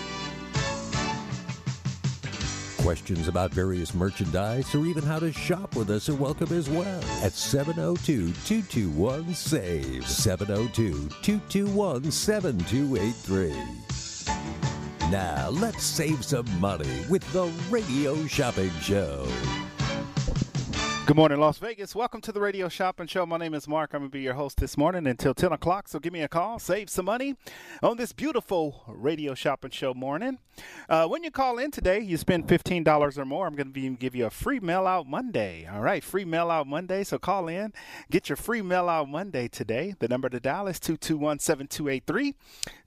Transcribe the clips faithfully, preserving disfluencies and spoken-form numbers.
Questions about various merchandise or even how to shop with us are welcome as well at seven oh two, two two one, SAVE, seven oh two, two two one, seven two eight three. Now, let's save some money with the Radio Shopping Show. Good morning, Las Vegas. Welcome to the Radio Shopping Show. My name is Mark. I'm going to be your host this morning until ten o'clock, so give me a call. Save some money on this beautiful Radio Shopping Show morning. Uh, when you call in today, you spend fifteen dollars or more, I'm going to be, give you a free mail-out Monday. All right, free mail-out Monday, so call in. Get your free mail-out Monday today. The number to dial is two two one, seven two eight three.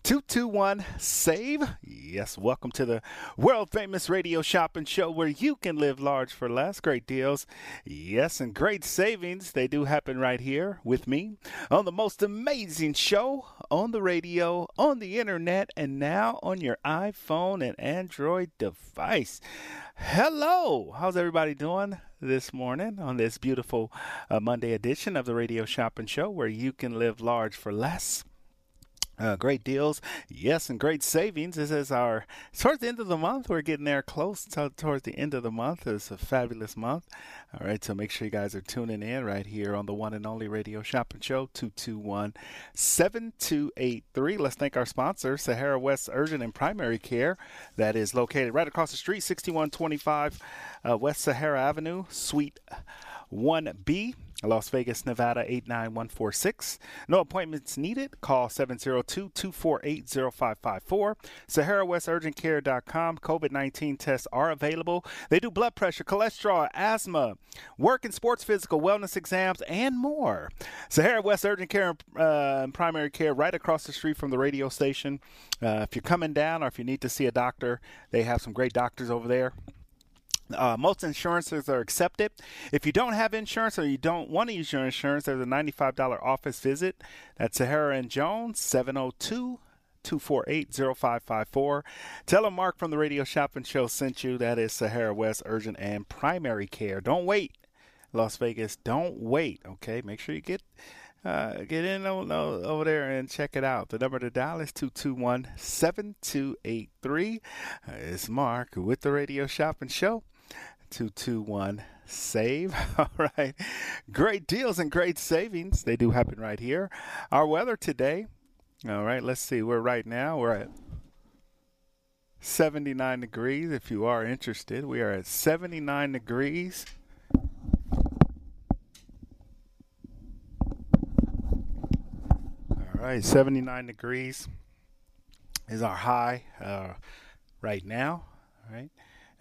two two one, SAVE. Yes, welcome to the world-famous Radio Shopping Show where you can live large for less. Great deals. Yes, and great savings. They do happen right here with me on the most amazing show on the radio, on the internet, and now on your iPhone and Android device. Hello. How's everybody doing this morning on this beautiful uh, Monday edition of the Radio Shopping Show where you can live large for less? Uh, great deals, yes, and great savings. This is our towards the end of the month. We're getting there close to, towards the end of the month. It's a fabulous month. All right, so make sure you guys are tuning in right here on the one and only Radio Shopping Show, two two one, seven two eight three. Let's thank our sponsor, Sahara West Urgent and Primary Care, that is located right across the street, sixty-one twenty-five uh, West Sahara Avenue, Suite one B. Las Vegas, Nevada, eight nine one four six. No appointments needed. Call seven oh two, two four eight, oh five five four. Sahara West Urgent Care dot com. COVID nineteen tests are available. They do blood pressure, cholesterol, asthma, work and sports physical wellness exams, and more. Sahara West Urgent Care uh, and Primary Care right across the street from the radio station. Uh, if you're coming down or if you need to see a doctor, they have some great doctors over there. Uh, most insurances are accepted. If you don't have insurance or you don't want to use your insurance, there's a ninety-five dollars office visit at Sahara and Jones, seven oh two, two four eight, oh five five four. Tell them Mark from the Radio Shopping Show sent you. That is Sahara West Urgent and Primary Care. Don't wait, Las Vegas. Don't wait, okay? Make sure you get uh, get in over there and check it out. The number to dial is two two one, seven two eight three. It's Mark with the Radio Shopping Show. two two one, SAVE. All right. Great deals and great savings. They do happen right here. Our weather today. All right. Let's see. We're right now. We're at seventy-nine degrees. If you are interested, we are at seventy-nine degrees. All right. seventy-nine degrees is our high uh, right now. All right.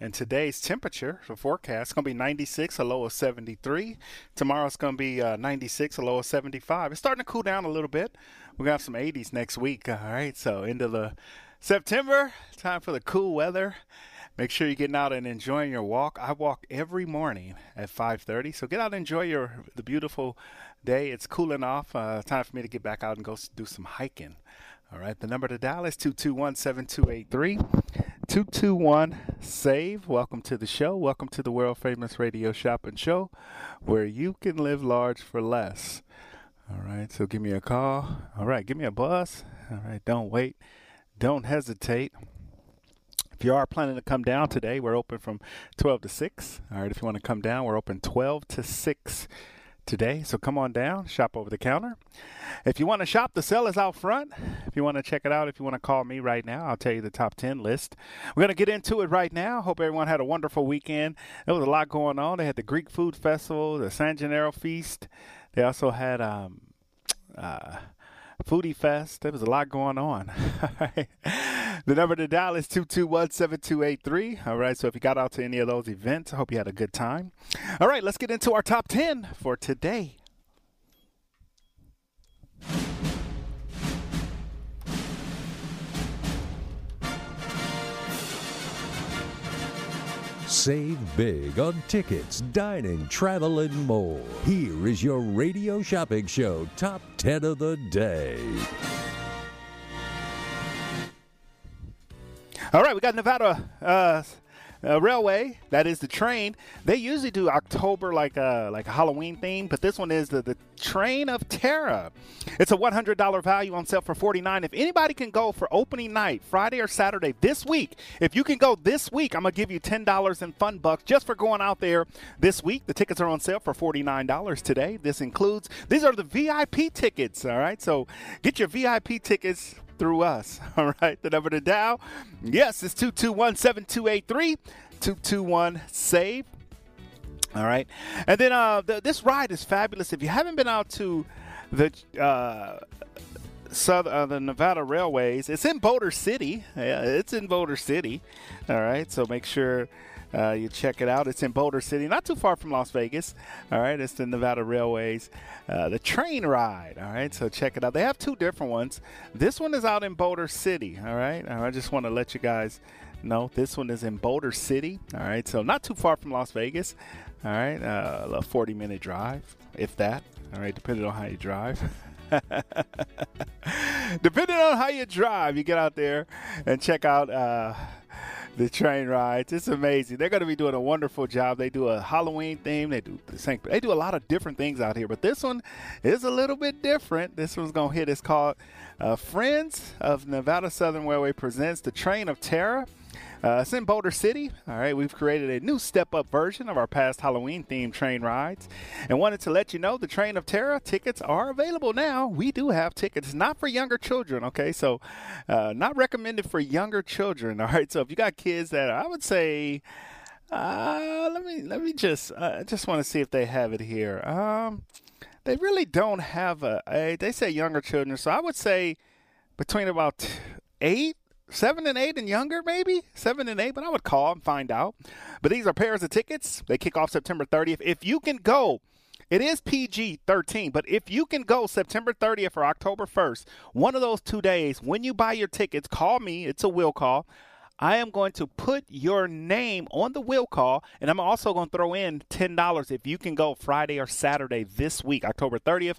And today's temperature, the forecast, is going to be ninety-six, a low of seventy-three. Tomorrow's going to be uh, ninety-six, a low of seventy-five. It's starting to cool down a little bit. We're going to have some eighties next week. All right, so end of the September, time for the cool weather. Make sure you're getting out and enjoying your walk. I walk every morning at five thirty, so get out and enjoy your the beautiful day. It's cooling off. Uh, time for me to get back out and go do some hiking. All right, the number to dial is two two one, seven two eight three. two two one, SAVE. Welcome to the show. Welcome to the world-famous Radio Shopping Show where you can live large for less. All right, so give me a call. All right, give me a buzz. All right, don't wait. Don't hesitate. If you are planning to come down today, we're open from twelve to six. All right, if you want to come down, we're open twelve to six today. So come on down, shop over the counter. If you want to shop, the sale is out front. If you want to check it out, if you want to call me right now, I'll tell you the top ten list. We're going to get into it right now. Hope everyone had a wonderful weekend. There was a lot going on. They had the Greek Food Festival, the San Gennaro Feast. They also had um, uh, Foodie Fest. There was a lot going on. The number to dial is two two one, seven two eight three. All right, so if you got out to any of those events, I hope you had a good time. All right, let's get into our top ten for today. Save big on tickets, dining, travel, and more. Here is your radio shopping show, Top ten of the Day. All right, we got Nevada uh, uh, Railway. That is the train. They usually do October like a, like a Halloween theme, but this one is the, the Train of Terror. It's a one hundred dollar value on sale for forty-nine dollars. If anybody can go for opening night, Friday or Saturday this week, if you can go this week, I'm going to give you ten dollars in fun bucks just for going out there this week. The tickets are on sale for forty-nine dollars today. This includes, these are the V I P tickets, all right? So get your V I P tickets through us. All right. The number to dial. Yes, it's two two one, seven two eight three. two two one, save. All right. And then uh, the, this ride is fabulous. If you haven't been out to the uh, Southern uh, the Nevada Railways, it's in Boulder City. Yeah, it's in Boulder City. All right. So make sure uh, you check it out. It's in Boulder City, not too far from Las Vegas. All right. It's the Nevada Railways, uh, the train ride. All right. So check it out. They have two different ones. This one is out in Boulder City. All right. I just want to let you guys know this one is in Boulder City. All right. So not too far from Las Vegas. All right. Uh, a forty minute drive, if that. All right. Depending on how you drive. Depending on how you drive, you get out there and check out uh, the train rides. It's amazing. They're going to be doing a wonderful job. They do a Halloween theme. They do the same. They do a lot of different things out here, but this one is a little bit different. This one's going to hit. It's called uh, Friends of Nevada Southern Railway presents the Train of Terror. Uh, it's in Boulder City. All right, we've created a new step-up version of our past Halloween-themed train rides, and wanted to let you know the Train of Terror tickets are available now. We do have tickets, not for younger children. Okay, so uh, not recommended for younger children. All right, so if you got kids that are, I would say, uh, let me let me just I uh, just want to see if they have it here. Um, they really don't have a, a. They say younger children, so I would say between about eight. Seven and eight and younger, maybe seven and eight, but I would call and find out. But these are pairs of tickets. They kick off September thirtieth. If you can go, it is P G thirteen, but if you can go September thirtieth or October first, one of those two days, when you buy your tickets, call me. It's a will call. I am going to put your name on the will call, and I'm also going to throw in ten dollars if you can go Friday or Saturday this week, October thirtieth,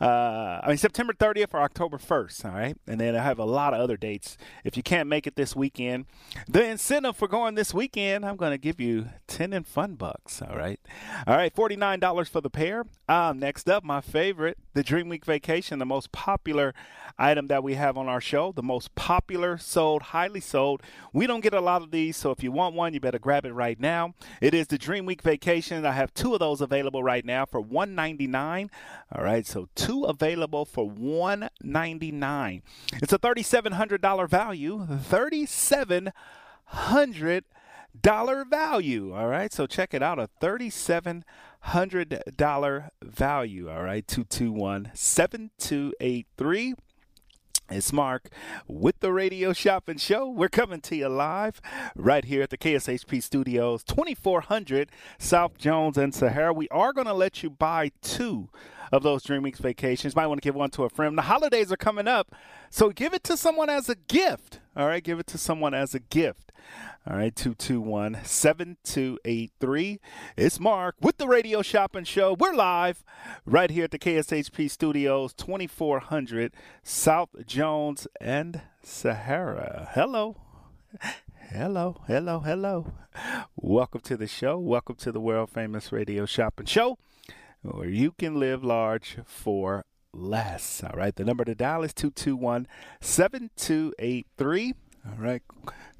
uh, I mean September thirtieth or October first, all right? And then I have a lot of other dates. If you can't make it this weekend, the incentive for going this weekend, I'm going to give you ten in fun bucks, all right? All right, forty-nine dollars for the pair. Um, next up, my favorite, the Dream Week Vacation, the most popular item that we have on our show, the most popular sold, highly sold. We don't get a lot of these, so if you want one, you better grab it right now. It is the Dream Week Vacation. I have two of those available right now for one ninety-nine. All right, so two available for one ninety-nine. It's a thirty-seven hundred dollars value. thirty-seven hundred dollars value. All right, so check it out. A thirty-seven hundred dollars value. All right, two two one, seven two eight three. It's Mark with the Radio Shopping Show. We're coming to you live right here at the K S H P Studios, twenty-four hundred South Jones and Sahara. We are going to let you buy two of those Dream Weeks Vacations. Might want to give one to a friend. The holidays are coming up, so give it to someone as a gift. All right, give it to someone as a gift. All right, two two one, seven two eight three. It's Mark with the Radio Shopping Show. We're live right here at the K S H P Studios, twenty-four hundred South Jones and Sahara. Hello. Hello, hello, hello. Welcome to the show. Welcome to the world-famous Radio Shopping Show, where you can live large for less. All right, the number to dial is two two one, seven two eight three. All right,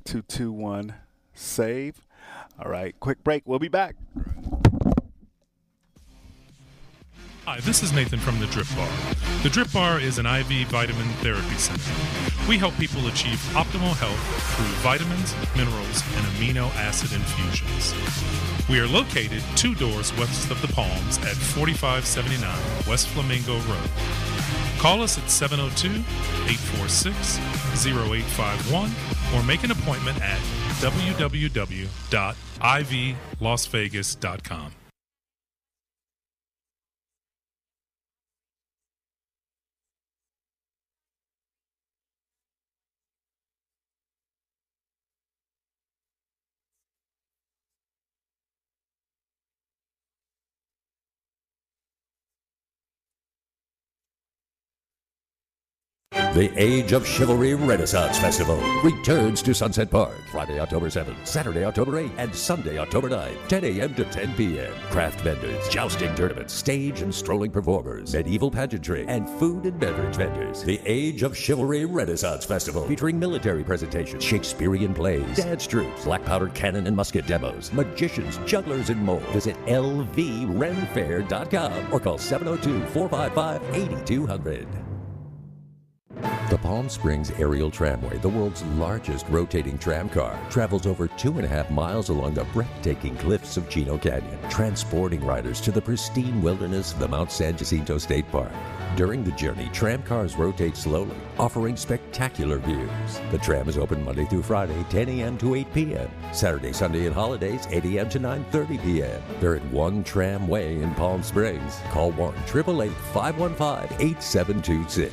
two two one, save. All right, quick break. We'll be back. Hi, this is Nathan from The Drip Bar. The Drip Bar is an I V vitamin therapy center. We help people achieve optimal health through vitamins, minerals, and amino acid infusions. We are located two doors west of the Palms at forty-five seventy-nine West Flamingo Road. Call us at seven oh two, eight four six, oh eight five one or make an appointment at w w w dot i v las vegas dot com. The Age of Chivalry Renaissance Festival returns to Sunset Park Friday, October seventh, Saturday, October eighth, and Sunday, October ninth, ten a m to ten p m Craft vendors, jousting tournaments, stage and strolling performers, medieval pageantry, and food and beverage vendors. The Age of Chivalry Renaissance Festival, featuring military presentations, Shakespearean plays, dance troupes, black powder cannon and musket demos, magicians, jugglers, and more. Visit l v ren fair dot com or call seven oh two, four five five, eight two hundred. The Palm Springs Aerial Tramway, the world's largest rotating tram car, travels over two and a half miles along the breathtaking cliffs of Chino Canyon, transporting riders to the pristine wilderness of the Mount San Jacinto State Park. During the journey, tram cars rotate slowly, offering spectacular views. The tram is open Monday through Friday, ten a m to eight p m Saturday, Sunday, and holidays, eight a m to nine thirty p m They're at One Tramway in Palm Springs. Call one, eight eight eight, five one five, eight seven two six.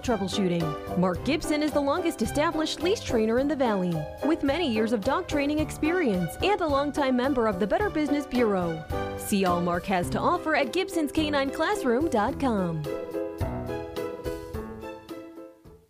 troubleshooting. Mark Gibson is the longest established leash trainer in the Valley, with many years of dog training experience and a longtime member of the Better Business Bureau. See all Mark has to offer at gibsons canine classroom dot com.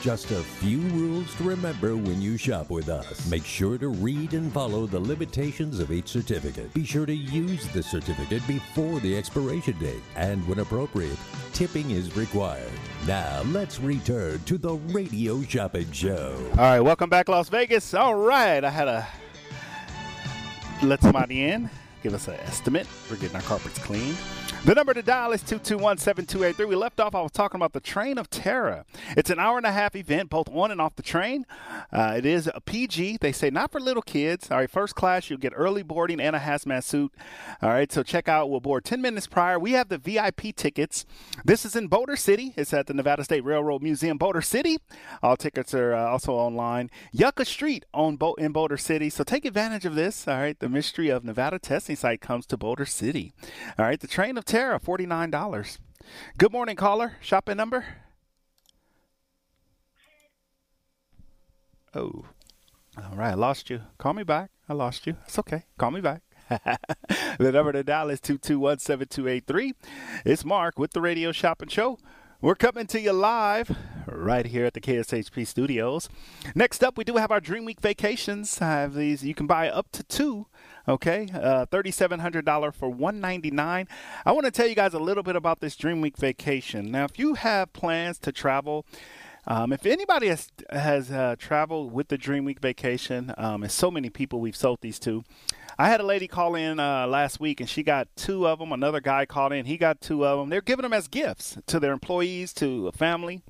Just a few rules to remember when you shop with us. Make sure to read and follow the limitations of each certificate. Be sure to use the certificate before the expiration date. And when appropriate, tipping is required. Now, let's return to the Radio Shopping Show. All right, welcome back, Las Vegas. All right, I had a... let somebody in. Give us an estimate. We're getting our carpets cleaned. The number to dial is two two one, seven two eight three. We left off, I was talking about the Train of Terror. It's an hour and a half event, both on and off the train. Uh, it is a P G. They say not for little kids. All right, first class, you'll get early boarding and a hazmat suit. All right, so check out. We'll board ten minutes prior. We have the V I P tickets. This is in Boulder City. It's at the Nevada State Railroad Museum, Boulder City. All tickets are uh, also online. Yucca Street on Bo- in Boulder City. So take advantage of this. All right, the mystery of Nevada testing site comes to Boulder City. All right, the Train of Terror. Tara, forty-nine dollars. Good morning, caller. Shopping number? Oh. All right. I lost you. Call me back. I lost you. It's okay. Call me back. The number to dial is two two one, seven two eight three. It's Mark with the Radio Shopping Show. We're coming to you live right here at the K S H P studios. Next up, we do have our Dream Week Vacations. I have these. You can buy up to two. Okay, uh, three thousand seven hundred dollars for one hundred ninety-nine dollars. I want to tell you guys a little bit about this Dream Week vacation. Now, if you have plans to travel Um, if anybody has, has uh, traveled with the Dream Week Vacation, um, and so many people we've sold these to. I had a lady call in uh, last week, and she got two of them. Another guy called in. He got two of them. They're giving them as gifts to their employees, to a family.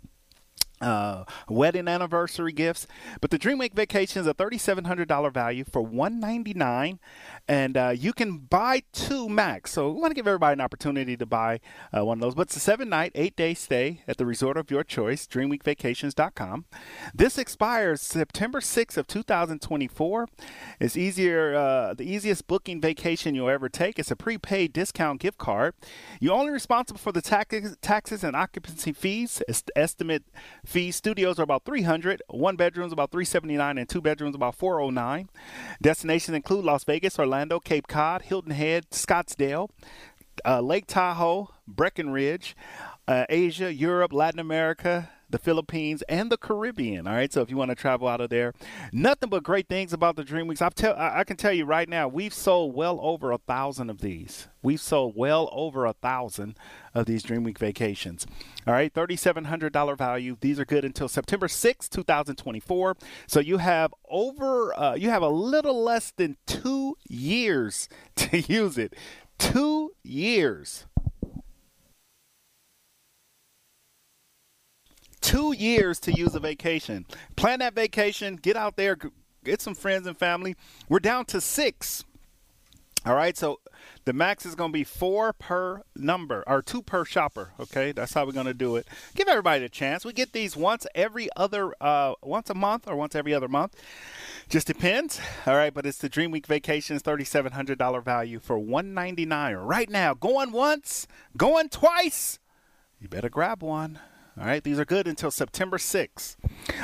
Uh, wedding anniversary gifts. But the Dream Week Vacation is a thirty-seven hundred dollars value for one hundred ninety-nine dollars, and uh, you can buy two max. So we want to give everybody an opportunity to buy uh, one of those. But it's a seven-night, eight-day stay at the resort of your choice, dream week vacations dot com. This expires September sixth of two thousand twenty-four. It's easier, uh, the easiest booking vacation you'll ever take. It's a prepaid discount gift card. You're only responsible for the tax- taxes and occupancy fees. Est- estimate fees, studios are about three hundred dollars, one bedrooms about three seventy-nine, and two bedrooms about four oh nine. Destinations include Las Vegas, Orlando, Cape Cod, Hilton Head, Scottsdale, uh, Lake Tahoe, Breckenridge, uh, Asia, Europe, Latin America, the Philippines, and the Caribbean. All right, so if you want to travel out of there, nothing but great things about the Dream Weeks. I've tell I-, I can tell you right now, we've sold well over a thousand of these. We've sold well over a thousand of these Dream Week Vacations. All right, thirty-seven hundred dollars value. These are good until September sixth, two thousand twenty-four. So you have over, uh, you have a little less than two years to use it. Two years. Two years to use a vacation. Plan that vacation. Get out there. Get some friends and family. We're down to six. All right, so the max is going to be four per number, or two per shopper, okay? That's how we're going to do it. Give everybody a chance. We get these once every other, uh, once a month or once every other month. Just depends. All right, but it's the Dream Week Vacations, thirty-seven hundred dollars value for one hundred ninety-nine dollars right now. Going once, going twice. You better grab one. All right, these are good until September sixth.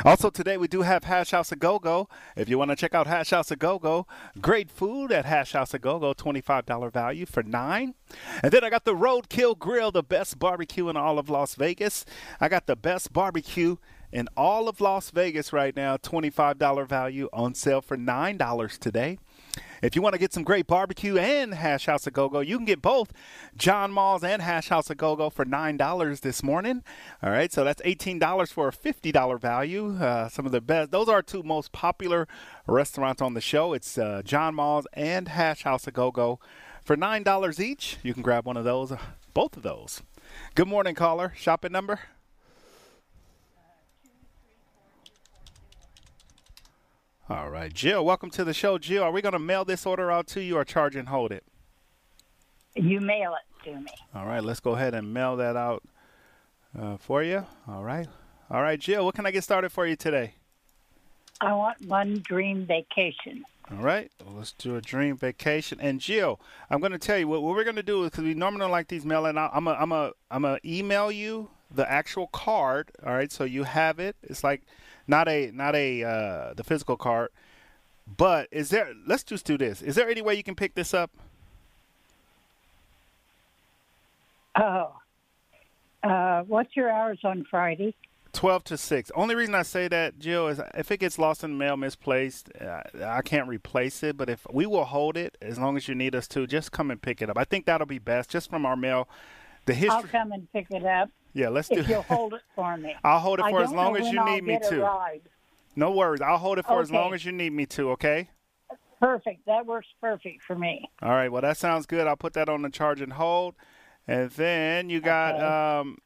Also today we do have Hash House A-Go-Go. If you want to check out Hash House A-Go-Go, great food at Hash House A-Go-Go, twenty-five dollars value for nine. And then I got the Roadkill Grill, the best barbecue in all of Las Vegas. I got the best barbecue in all of Las Vegas right now, twenty-five dollars value on sale for nine dollars today. If you want to get some great barbecue and Hash House A-Go-Go, you can get both John Mall's and Hash House A-Go-Go for nine dollars this morning. All right, so that's eighteen dollars for a fifty dollars value. Uh, some of the best. Those are our two most popular restaurants on the show. It's uh, John Mall's and Hash House A-Go-Go for nine dollars each. You can grab one of those, both of those. Good morning, caller. Shopping number? All right, Jill, welcome to the show. Jill, are we going to mail this order out to you or charge and hold it? You mail it to me. All right, let's go ahead and mail that out uh, for you. All right. All right, Jill, what can I get started for you today? I want one dream vacation. All right, well, let's do a dream vacation. And, Jill, I'm going to tell you what, what we're going to do is, because we normally don't like these mail-in, I'm going I'm to I'm I'm email you the actual card. All right, so you have it. It's like... Not a not a uh, the physical card, but is there? Let's just do this. Is there any way you can pick this up? Oh, uh, what's your hours on Friday? Twelve to six. Only reason I say that, Jill, is if it gets lost in the mail, misplaced, uh, I can't replace it. But if we will hold it as long as you need us to, just come and pick it up. I think that'll be best, just from our mail. The history. I'll come and pick it up. Yeah, let's do it. If you'll hold it for me. I'll hold it for as long as you need me to. No worries. I'll hold it for as long as you need me to, okay? Perfect. That works perfect for me. All right. Well, that sounds good. I'll put that on the charge and hold. And then you got, okay. um,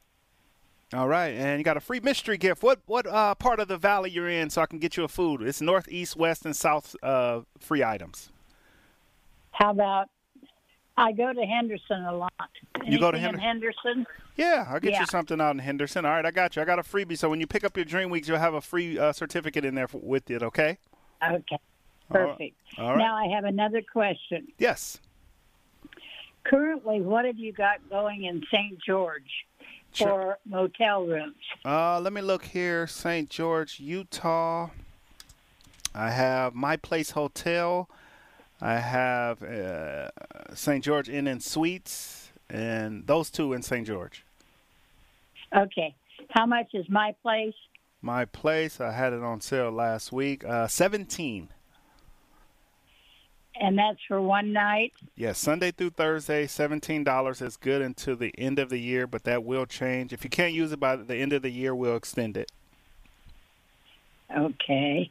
all right, and you got a free mystery gift. What what uh, part of the valley you're in so I can get you a food? It's north, east, west, and south uh, free items. How about? I go to Henderson a lot. Anything you go to Hender- Henderson? Yeah, I'll get yeah. you something out in Henderson. All right, I got you. I got a freebie. So when you pick up your Dream Weeks, you'll have a free uh, certificate in there for, with it, okay? Okay, perfect. All right. All right. Now I have another question. Yes. Currently, what have you got going in Saint George sure. for motel rooms? Uh, let me look here. Saint George, Utah. I have My Place Hotel. I have uh, Saint George Inn and Suites, and those two in Saint George. Okay. How much is My Place? My Place, I had it on sale last week, uh, seventeen dollars. And that's for one night? Yes, Sunday through Thursday, seventeen dollars is good until the end of the year, but that will change. If you can't use it by the end of the year, we'll extend it. Okay.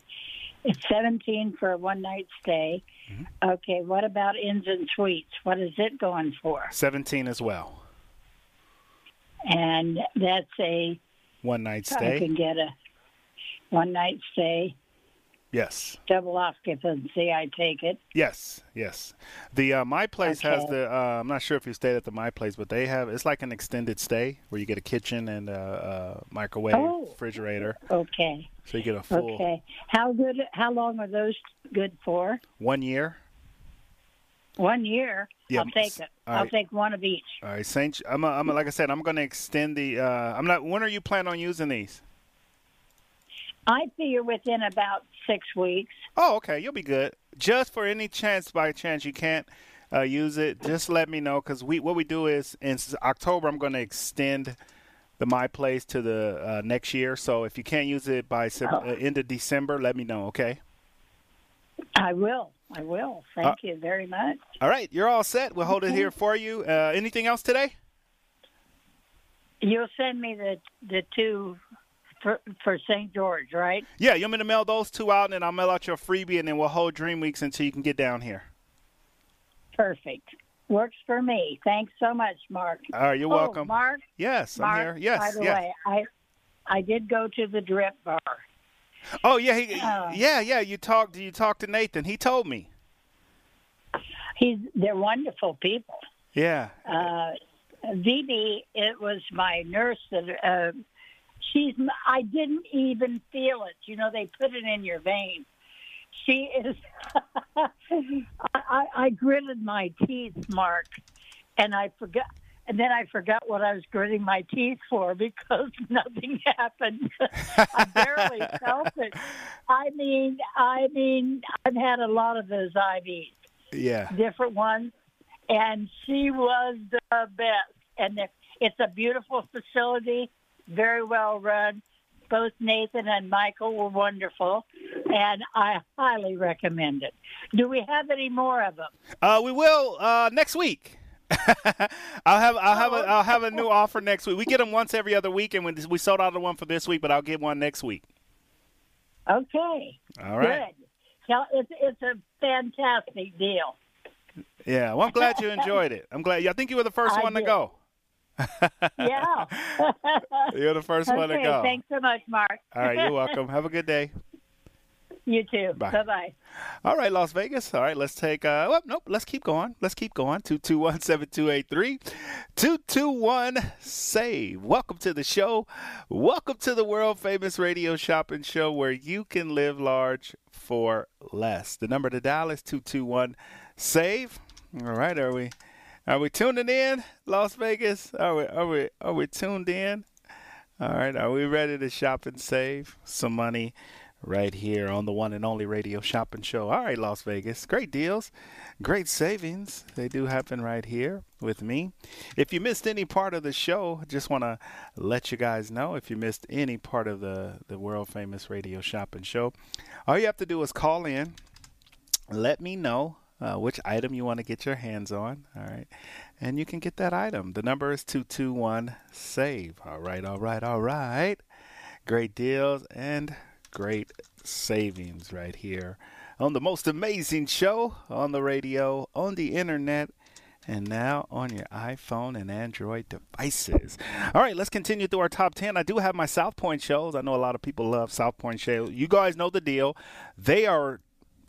It's seventeen for a one-night stay. Mm-hmm. Okay, what about Inns and Suites? What is it going for? seventeen as well. And that's a... one-night stay? I can get a one-night stay. Yes. Double occupancy, I take it. Yes, yes. The uh, My Place okay. has the, uh, I'm not sure if you stayed at the My Place, but they have, it's like an extended stay where you get a kitchen and a, a microwave, oh. refrigerator. Okay. So you get a full. Okay. How good? How long are those good for? One year. One year? Yeah, I'll take it. Right. I'll take one of each. All right. Saint, I'm, a, I'm a, like I said, I'm going to extend the, uh, I'm not, when are you planning on using these? I figure within about six weeks. Oh, okay. You'll be good. Just for any chance, by chance you can't uh, use it, just let me know, because we what we do is in October I'm going to extend the My Place to the uh, next year. So if you can't use it by se- oh. uh, end of December, let me know, okay? I will. I will. Thank uh, you very much. All right. You're all set. We'll hold it here for you. Uh, anything else today? You'll send me the the two... For, for Saint George, right? Yeah, you want me to mail those two out, and then I'll mail out your freebie, and then we'll hold Dream Weeks until you can get down here. Perfect. Works for me. Thanks so much, Mark. All right, you're oh, welcome. Mark? Yes, Mark, I'm here. Yes, by the yes. way, I, I did go to the Drip Bar. Oh, yeah, he, uh, yeah, yeah. You talked, you talked to Nathan. He told me. He's, they're wonderful people. Yeah. Uh, Vivi, it was my nurse that... Uh, She's. I didn't even feel it. You know, they put it in your vein. She is. I, I gritted my teeth, Mark, and I forgot. And then I forgot what I was gritting my teeth for because nothing happened. I barely felt it. I mean, I mean, I've had a lot of those I Vs. Yeah. Different ones, and she was the best. And it's a beautiful facility. Very well run. Both Nathan and Michael were wonderful, and I highly recommend it. Do we have any more of them? Uh, we will uh, next week. I'll have I'll have a, I'll have a new offer next week. We get them once every other week, and we, we sold out the one for this week, but I'll get one next week. Okay. All right. Good. Now, it's it's a fantastic deal. Yeah. Well, I'm glad you enjoyed it. I'm glad. I think you were the first I one did. to go. Yeah. You're the first okay, one to go. Thanks so much, Mark. All right, you're welcome. Have a good day. You too. Bye. Bye-bye. All right, Las Vegas. All right, let's take uh well, nope, let's keep going. Let's keep going. two two one, seven two eight three. two two one, save. Welcome to the show. Welcome to the world famous radio shopping show where you can live large for less. The number to dial is two two one, save. All right, are we Are we tuning in, Las Vegas? Are we are we are we tuned in? All right, are we ready to shop and save some money right here on the one and only radio shopping show? All right, Las Vegas, great deals, great savings. They do happen right here with me. If you missed any part of the show, just want to let you guys know, if you missed any part of the, the world famous radio shopping show, all you have to do is call in, let me know Uh, which item you want to get your hands on. All right. And you can get that item. The number is two two one, save. All right. All right. All right. Great deals and great savings right here on the most amazing show on the radio, on the internet, and now on your iPhone and Android devices. All right. Let's continue through our top ten. I do have my South Point shows. I know a lot of people love South Point shows. You guys know the deal. They are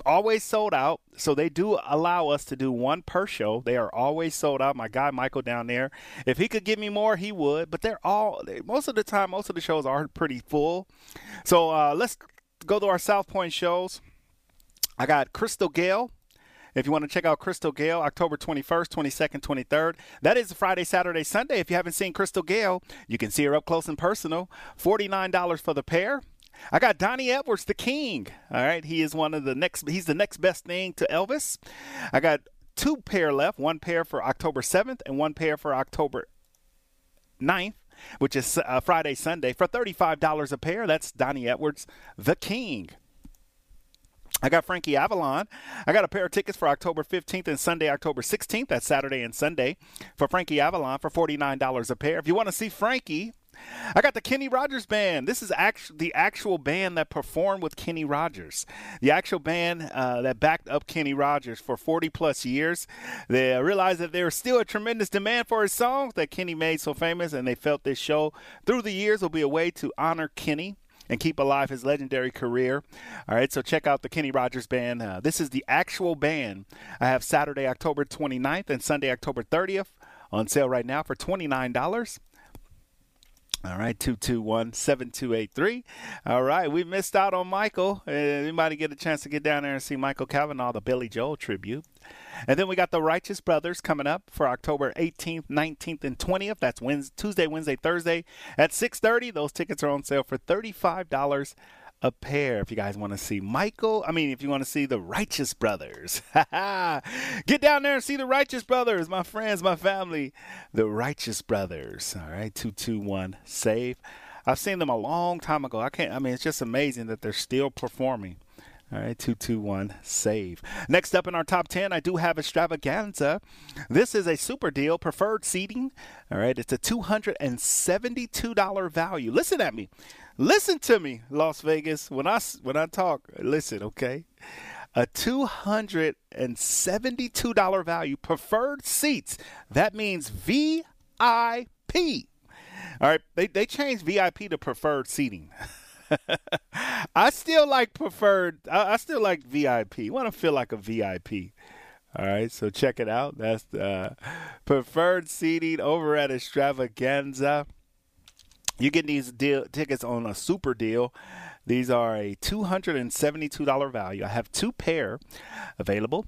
always sold out, so they do allow us to do one per show. They are always sold out. My guy Michael down there, if he could give me more, he would, but they're all they, most of the time most of the shows are pretty full. So uh let's go to our South Point shows. I got Crystal Gayle. If you want to check out Crystal Gayle, October twenty-first, twenty-second, twenty-third. That is Friday, Saturday, Sunday. If you haven't seen Crystal Gayle, you can see her up close and personal. Forty-nine dollars for the pair. I got Donnie Edwards, the king. All right. He is one of the next. He's the next best thing to Elvis. I got two pair left, one pair for October seventh and one pair for October ninth, which is uh, Friday, Sunday, for thirty-five dollars a pair. That's Donnie Edwards, the king. I got Frankie Avalon. I got a pair of tickets for October fifteenth and Sunday, October sixteenth. That's Saturday and Sunday for Frankie Avalon for forty-nine dollars a pair. If you want to see Frankie, I got the Kenny Rogers Band. This is actu- the actual band that performed with Kenny Rogers. The actual band uh, that backed up Kenny Rogers for forty plus years. They realized that there was still a tremendous demand for his songs that Kenny made so famous, and they felt this show through the years will be a way to honor Kenny and keep alive his legendary career. All right, so check out the Kenny Rogers Band. Uh, this is the actual band. I have Saturday, October twenty-ninth and Sunday, October thirtieth on sale right now for twenty-nine dollars. All right, two two one, seven two eight three. All right, we missed out on Michael. Uh, we might get a chance to get down there and see Michael Cavanaugh, the Billy Joel tribute. And then we got the Righteous Brothers coming up for October eighteenth, nineteenth, and twentieth. That's Wednesday, Tuesday, Wednesday, Thursday at six thirty. Those tickets are on sale for thirty-five dollars a pair. If you guys want to see Michael, I mean, if you want to see the Righteous Brothers, get down there and see the Righteous Brothers, my friends, my family, the Righteous Brothers. All right, two two one, save. I've seen them a long time ago. I can't, I mean, it's just amazing that they're still performing. All right, two two one, save. Next up in our top ten, I do have Extravaganza. This is a super deal, preferred seating. All right, it's a two hundred seventy-two dollars value. Listen at me. Listen to me, Las Vegas. When I, when I talk, listen, okay? A two hundred seventy-two dollars value, preferred seats. That means V I P. All right, they, they changed V I P to preferred seating. I still like preferred. I, I still like V I P. I want to feel like a V I P. All right, so check it out. That's the preferred seating over at Extravaganza. You get these deal, tickets on a super deal. These are a two hundred seventy-two dollars value. I have two pair available.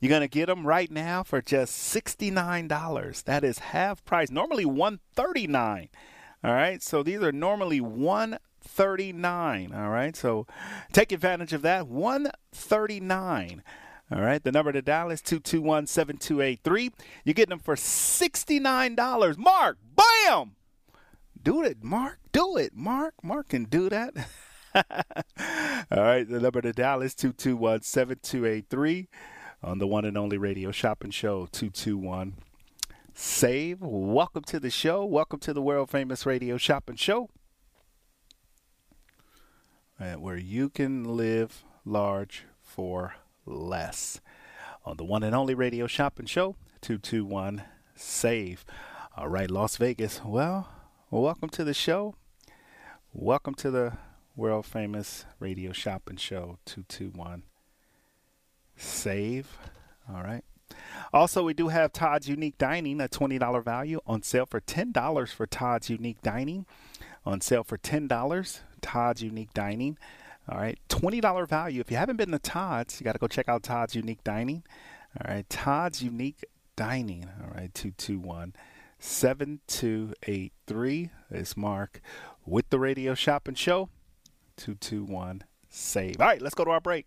You're going to get them right now for just sixty-nine dollars. That is half price. Normally one hundred thirty-nine dollars. All right, so these are normally one hundred thirty-nine dollars. All right, so take advantage of that. one hundred thirty-nine dollars. All right, the number to dial is two two one, seven two eight three. You're getting them for sixty-nine dollars. Mark, bam! Do it, Mark. Do it, Mark. Mark can do that. All right, the number to dial is two two one, seven two eight three on the one and only radio shopping show, two two one, save. Welcome to the show. Welcome to the world-famous radio shopping show. Right, where you can live large for less. On the one and only radio shopping show, two two one, save. All right, Las Vegas. Well, welcome to the show. Welcome to the world-famous radio shopping show, two two one, save. All right. Also, we do have Todd's Unique Dining, a twenty dollars value on sale for ten dollars for Todd's Unique Dining. On sale for ten dollars. Todd's Unique Dining. All right, twenty dollars value. If you haven't been to Todd's, you got to go check out Todd's Unique Dining. All right, Todd's Unique Dining. All right, two two one, seven two eight three. It's Mark with the radio shopping show. two two one, save. All right, let's go to our break.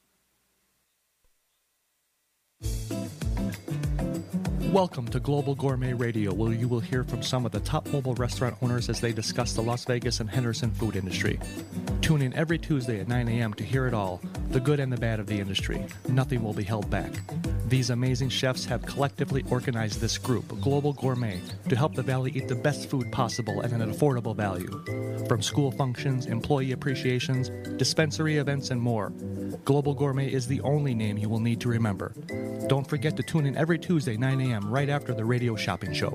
Welcome to Global Gourmet Radio, where you will hear from some of the top mobile restaurant owners as they discuss the Las Vegas and Henderson food industry. Tune in every Tuesday at nine a.m. to hear it all, the good and the bad of the industry. Nothing will be held back. These amazing chefs have collectively organized this group, Global Gourmet, to help the Valley eat the best food possible at an affordable value. From school functions, employee appreciations, dispensary events, and more, Global Gourmet is the only name you will need to remember. Don't forget to tune in every Tuesday, nine a.m., right after the radio shopping show.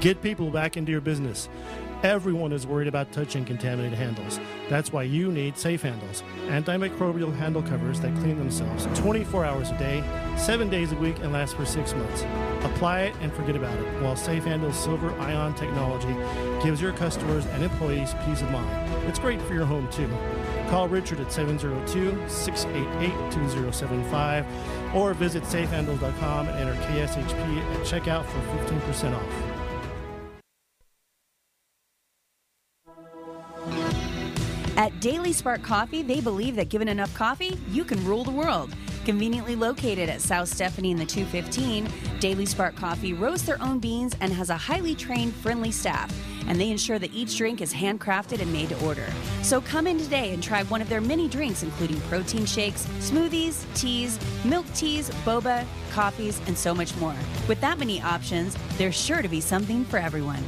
Get people back into your business. Everyone is worried about touching contaminated handles. That's why you need safe handles. Antimicrobial handle covers that clean themselves twenty-four hours a day, seven days a week, and last for six months. Apply it and forget about it, while Safe Handle's Silver Ion technology gives your customers and employees peace of mind. It's great for your home, too. Call Richard at seven zero two, six eight eight, two zero seven five or visit safe handle dot com and enter K S H P at checkout for fifteen percent off. At Daily Spark Coffee, they believe that given enough coffee, you can rule the world. Conveniently located at South Stephanie and the two fifteen, Daily Spark Coffee roasts their own beans and has a highly trained, friendly staff. And they ensure that each drink is handcrafted and made to order. So come in today and try one of their many drinks, including protein shakes, smoothies, teas, milk teas, boba, coffees, and so much more. With that many options, there's sure to be something for everyone.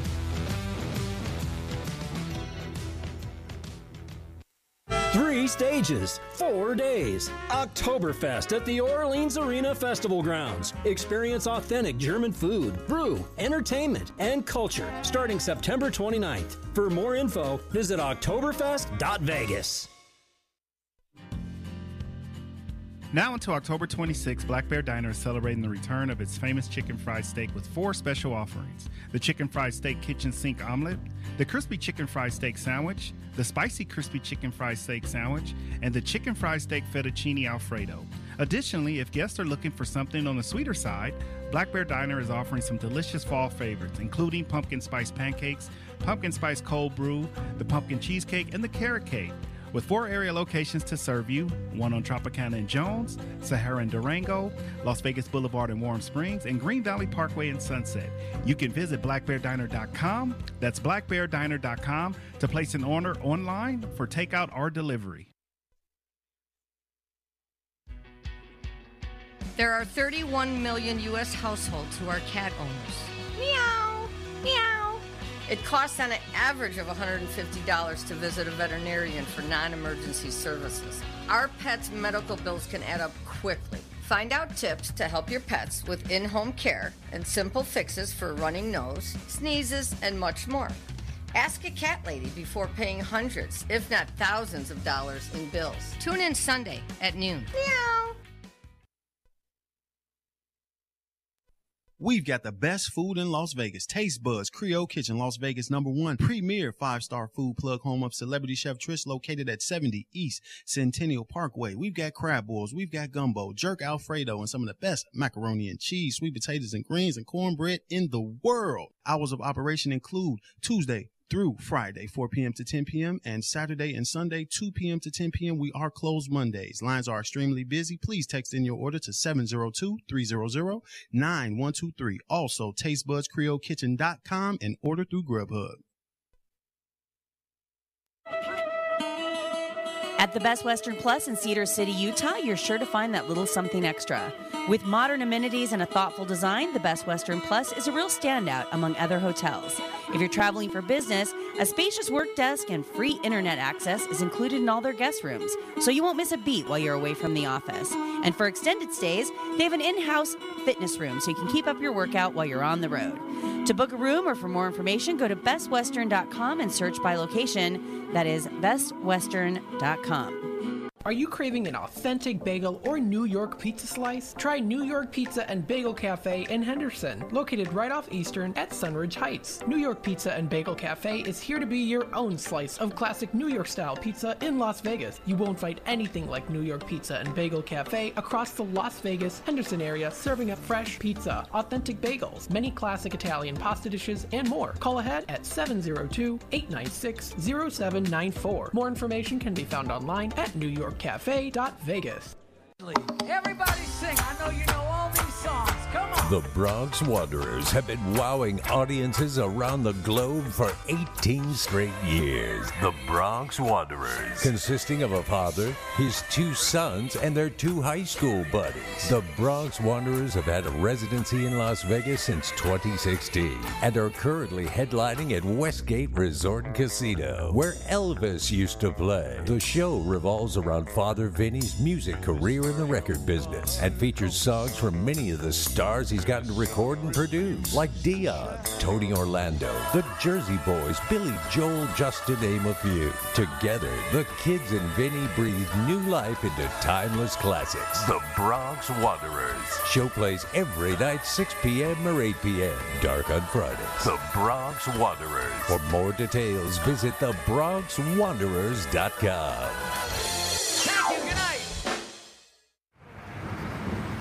Three stages, four days. Oktoberfest at the Orleans Arena Festival Grounds. Experience authentic German food, brew, entertainment, and culture starting September twenty-ninth. For more info, visit Oktoberfest dot Vegas. Now until October twenty-sixth, Black Bear Diner is celebrating the return of its famous chicken fried steak with four special offerings. The chicken fried steak kitchen sink omelet, the crispy chicken fried steak sandwich, the spicy crispy chicken fried steak sandwich, and the chicken fried steak fettuccine alfredo. Additionally, if guests are looking for something on the sweeter side, Black Bear Diner is offering some delicious fall favorites, including pumpkin spice pancakes, pumpkin spice cold brew, the pumpkin cheesecake, and the carrot cake. With four area locations to serve you, one on Tropicana in Jones, Sahara in Durango, Las Vegas Boulevard in Warm Springs, and Green Valley Parkway in Sunset. You can visit black bear diner dot com, that's black bear diner dot com, to place an order online for takeout or delivery. There are thirty-one million U S households who are cat owners. Meow, meow. It costs on an average of one hundred fifty dollars to visit a veterinarian for non-emergency services. Our pets' medical bills can add up quickly. Find out tips to help your pets with in-home care and simple fixes for a running nose, sneezes, and much more. Ask a cat lady before paying hundreds, if not thousands of dollars in bills. Tune in Sunday at noon. Meow. We've got the best food in Las Vegas. Taste Buds Creole Kitchen, Las Vegas number one premier five-star food plug home of celebrity chef Trish, located at seventy East Centennial Parkway. We've got crab balls, we've got gumbo, jerk alfredo, and some of the best macaroni and cheese, sweet potatoes and greens, and cornbread in the world. Hours of operation include Tuesday through Friday, four p m to ten p m, and Saturday and Sunday, two p m to ten p m We are closed Mondays. Lines are extremely busy. Please text in your order to seven zero two, three zero zero, nine one two three. Also, taste buds creole kitchen dot com and order through Grubhub. At the Best Western Plus in Cedar City, Utah, you're sure to find that little something extra. With modern amenities and a thoughtful design, the Best Western Plus is a real standout among other hotels. If you're traveling for business, a spacious work desk and free internet access is included in all their guest rooms, so you won't miss a beat while you're away from the office. And for extended stays, they have an in-house fitness room so you can keep up your workout while you're on the road. To book a room or for more information, go to best western dot com and search by location. That is best western dot com. Are you craving an authentic bagel or New York pizza slice? Try New York Pizza and Bagel Cafe in Henderson, located right off Eastern at Sunridge Heights. New York Pizza and Bagel Cafe is here to be your own slice of classic New York-style pizza in Las Vegas. You won't find anything like New York Pizza and Bagel Cafe across the Las Vegas, Henderson area, serving up fresh pizza, authentic bagels, many classic Italian pasta dishes, and more. Call ahead at seven zero two, eight nine six, zero seven nine four. More information can be found online at New York Cafe.Vegas. Everybody sing. I know you know all these songs. Come on. The Bronx Wanderers have been wowing audiences around the globe for eighteen straight years. The Bronx Wanderers, consisting of a father, his two sons, and their two high school buddies. The Bronx Wanderers have had a residency in Las Vegas since twenty sixteen and are currently headlining at Westgate Resort and Casino, where Elvis used to play. The show revolves around Father Vinny's music career in the record business and features songs from many of the stars he's he's gotten to record and produce, like Dion, Tony Orlando, the Jersey Boys, Billy Joel, just to name a few. Together, the kids and Vinny breathe new life into timeless classics. The Bronx Wanderers. Show plays every night, six p.m. or eight p.m. Dark on Fridays. The Bronx Wanderers. For more details, visit the bronx wanderers dot com. Thank you. Good night.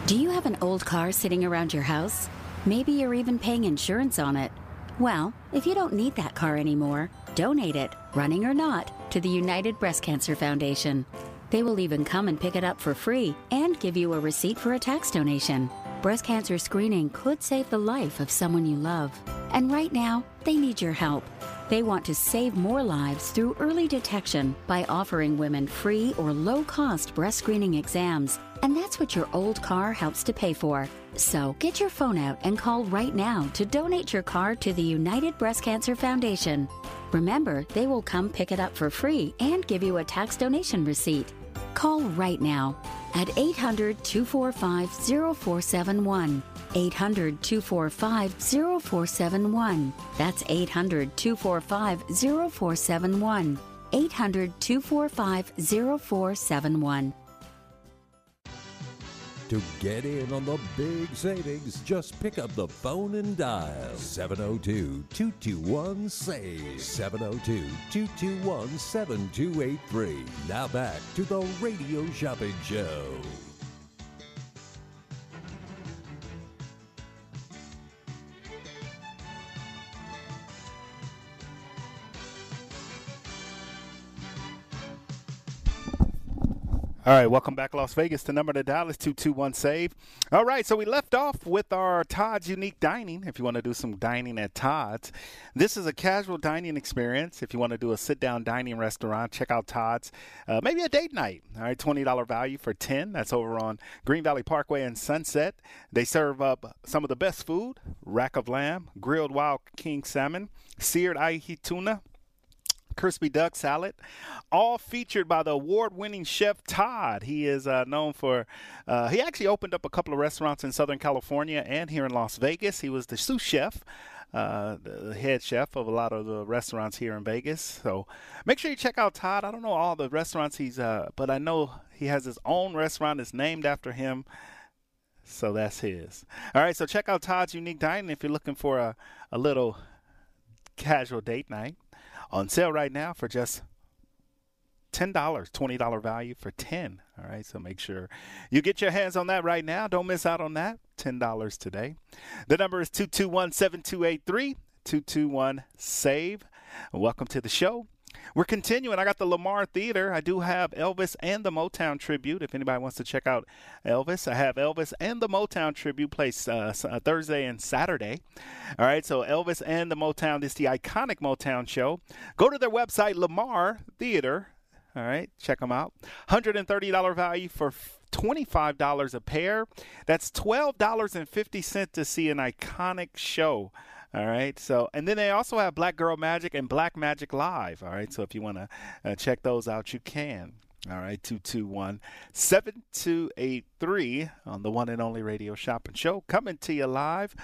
Do you have an old car sitting around your house? Maybe you're even paying insurance on it. Well, if you don't need that car anymore, donate it, running or not, to the United Breast Cancer Foundation. They will even come and pick it up for free and give you a receipt for a tax donation. Breast cancer screening could save the life of someone you love. And right now, they need your help. They want to save more lives through early detection by offering women free or low-cost breast screening exams. And that's what your old car helps to pay for. So get your phone out and call right now to donate your car to the United Breast Cancer Foundation. Remember, they will come pick it up for free and give you a tax donation receipt. Call right now at eight hundred, two four five, zero four seven one. eight hundred, two four five, zero four seven one. That's eight hundred, two four five, zero four seven one. eight hundred, two four five, zero four seven one. To get in on the big savings, just pick up the phone and dial seven oh two, two two one, SAVE, seven oh two, two two one, seven two eight three. Now back to the Radio Shopping Show. All right, welcome back, Las Vegas. The number to dial is two two one, SAVE. All right, so we left off with our Todd's Unique Dining, if you want to do some dining at Todd's. This is a casual dining experience. If you want to do a sit-down dining restaurant, check out Todd's. Uh, maybe a date night. All right, twenty dollars value for ten dollars. That's over on Green Valley Parkway and Sunset. They serve up some of the best food, rack of lamb, grilled wild king salmon, seared ahi tuna, crispy duck salad, all featured by the award-winning chef Todd. He is uh, known for, uh, he actually opened up a couple of restaurants in Southern California and here in Las Vegas. He was the sous chef, uh, the head chef of a lot of the restaurants here in Vegas. So make sure you check out Todd. I don't know all the restaurants he's, uh, but I know he has his own restaurant. It's named after him. So that's his. All right, so check out Todd's Unique Dining if you're looking for a, a little casual date night. On sale right now for just ten dollars, twenty dollars value for ten dollars. All right, so make sure you get your hands on that right now. Don't miss out on that. ten dollars today. The number is two two one, seven two eight three, two two one, SAVE. Welcome to the show. We're continuing. I got the Lamar Theater. I do have Elvis and the Motown Tribute. If anybody wants to check out Elvis, I have Elvis and the Motown Tribute plays uh, Thursday and Saturday. All right, so Elvis and the Motown. This is the iconic Motown show. Go to their website, Lamar Theater. All right, check them out. one hundred thirty dollars value for twenty-five dollars a pair. That's twelve dollars and fifty cents to see an iconic show. All right. So, and then they also have Black Girl Magic and Black Magic Live. All right. So if you want to uh, check those out, you can. All right. two two one, seven two eight three on the one and only Radio Shopping Show, coming to you live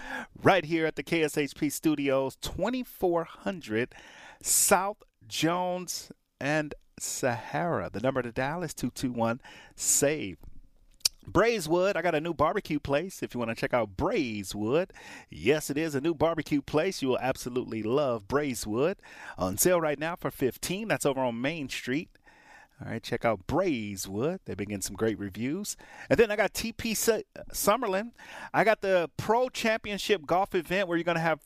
right here at the K S H P Studios, twenty-four hundred South Jones and Sahara. The number to dial is two two one, SAVE. Braiswood, I got a new barbecue place. If you want to check out Braiswood, yes, it is a new barbecue place. You will absolutely love Braiswood. On sale right now for fifteen dollars. That's over on Main Street. All right, check out Braiswood. They've been getting some great reviews. And then I got T P C Summerlin. I got the Pro Championship Golf event where you're going to have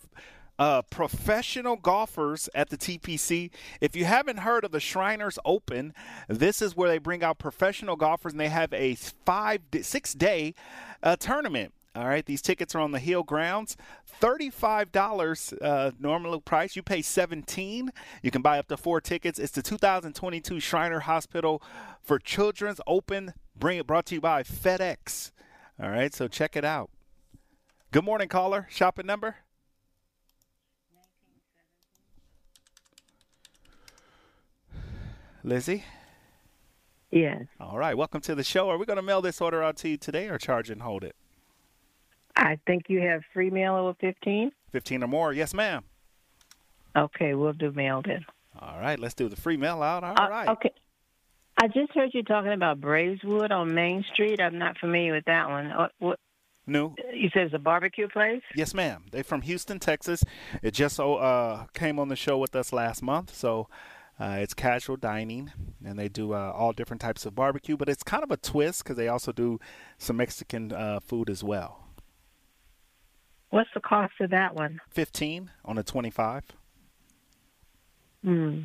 Uh, professional golfers at the T P C. If you haven't heard of the Shriners Open, this is where they bring out professional golfers and they have a five, six day uh, tournament. All right, these tickets are on the Hill Grounds. thirty-five dollars uh, normal price. You pay seventeen dollars. You can buy up to four tickets. It's the two thousand twenty-two Shriner Hospital for Children's Open. Bring it brought to you by FedEx. All right, so check it out. Good morning, caller. Shopping number? Lizzie? Yes. All right. Welcome to the show. Are we going to mail this order out to you today or charge and hold it? I think you have free meal over fifteen. fifteen or more. Yes, ma'am. Okay, we'll do mail then. All right, let's do the free mail out. All uh, right. Okay. I just heard you talking about Braiswood on Main Street. I'm not familiar with that one. What? what? No. You said it's a barbecue place? Yes, ma'am. They're from Houston, Texas. It just uh, came on the show with us last month, so uh, it's casual dining, and they do uh, all different types of barbecue, but it's kind of a twist because they also do some Mexican uh, food as well. What's the cost of that one? fifteen on a twenty-five. Hmm.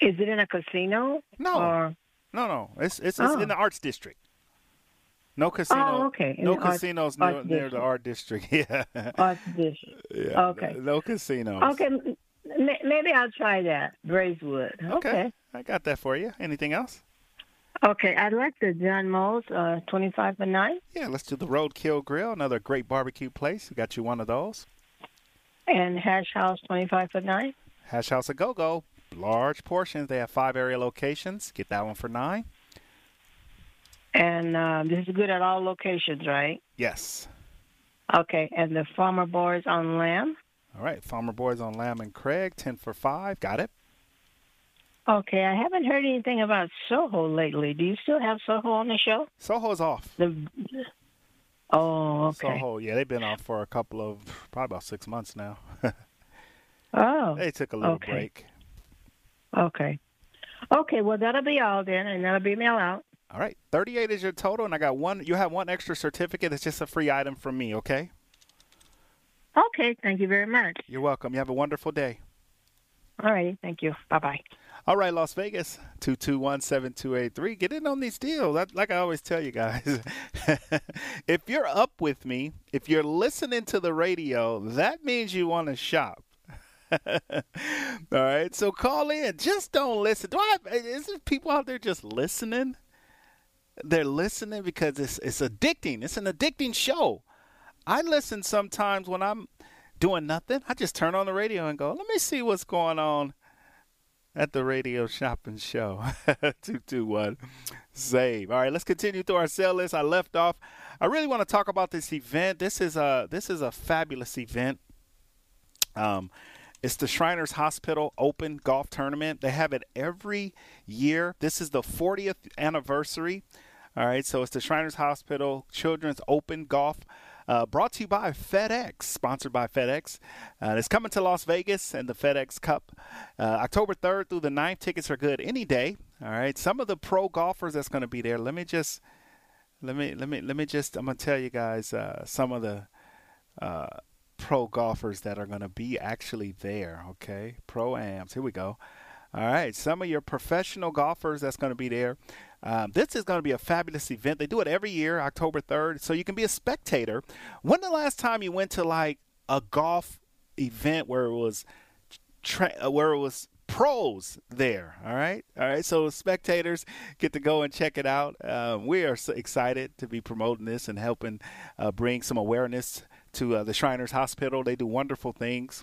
Is it in a casino? No. Or? No, no. It's it's, oh. it's in the Arts District. No casino. Oh, okay. In no casinos arts, near, arts near the art district. Yeah. Arts district. Yeah. Okay. No, no casinos. Okay. Maybe I'll try that. Braiswood. Okay. okay. I got that for you. Anything else? Okay. I'd like the John Mall's uh, twenty-five for nine. Yeah. Let's do the Roadkill Grill, another great barbecue place. We got you one of those. And Hash House twenty-five for nine. Hash House A-Go-Go. Large portions. They have five area locations. Get that one for nine. And uh, this is good at all locations, right? Yes. Okay, and the Farmer Boys on Lamb? All right, Farmer Boys on Lamb and Craig, ten for five. Got it. Okay, I haven't heard anything about Soho lately. Do you still have Soho on the show? Soho's off. The... Oh, okay. Soho, yeah, they've been off for a couple of, probably about six months now. Oh. They took a little okay. break. Okay. Okay, well, that'll be all then, and that'll be mail out. All right, thirty-eight is your total, and I got one. You have one extra certificate. It's just a free item from me, okay? Okay, thank you very much. You're welcome. You have a wonderful day. All righty, thank you. Bye-bye. All right, Las Vegas, two two one, seven two eight three. Get in on these deals. Like I always tell you guys, if you're up with me, if you're listening to the radio, that means you want to shop. All right, so call in. Just don't listen. Do I? Is there people out there just listening? They're listening because it's it's addicting. It's an addicting show. I listen sometimes when I'm doing nothing. I just turn on the radio and go, let me see what's going on at the radio shopping show. two two one. Save. All right, let's continue through our sale list. I left off. I really want to talk about this event. This is a, this is a fabulous event. Um, It's the Shriners Hospital Open Golf Tournament. They have it every year. This is the fortieth anniversary. All right, so it's the Shriners Hospital Children's Open Golf, uh, brought to you by FedEx, sponsored by FedEx. Uh, it's coming to Las Vegas and the FedEx Cup, uh, October third through the ninth. Tickets are good any day. All right, some of the pro golfers that's going to be there. Let me just, let me, let me, let me just. I'm going to tell you guys uh, some of the uh, pro golfers that are going to be actually there. Okay, pro-ams. Here we go. All right, some of your professional golfers that's going to be there. Um, this is going to be a fabulous event. They do it every year, October third, so you can be a spectator. When the last time you went to like a golf event where it was tra- where it was pros there? All right, all right. So spectators get to go and check it out. Uh, we are so excited to be promoting this and helping uh, bring some awareness to uh, the Shriners Hospital. They do wonderful things.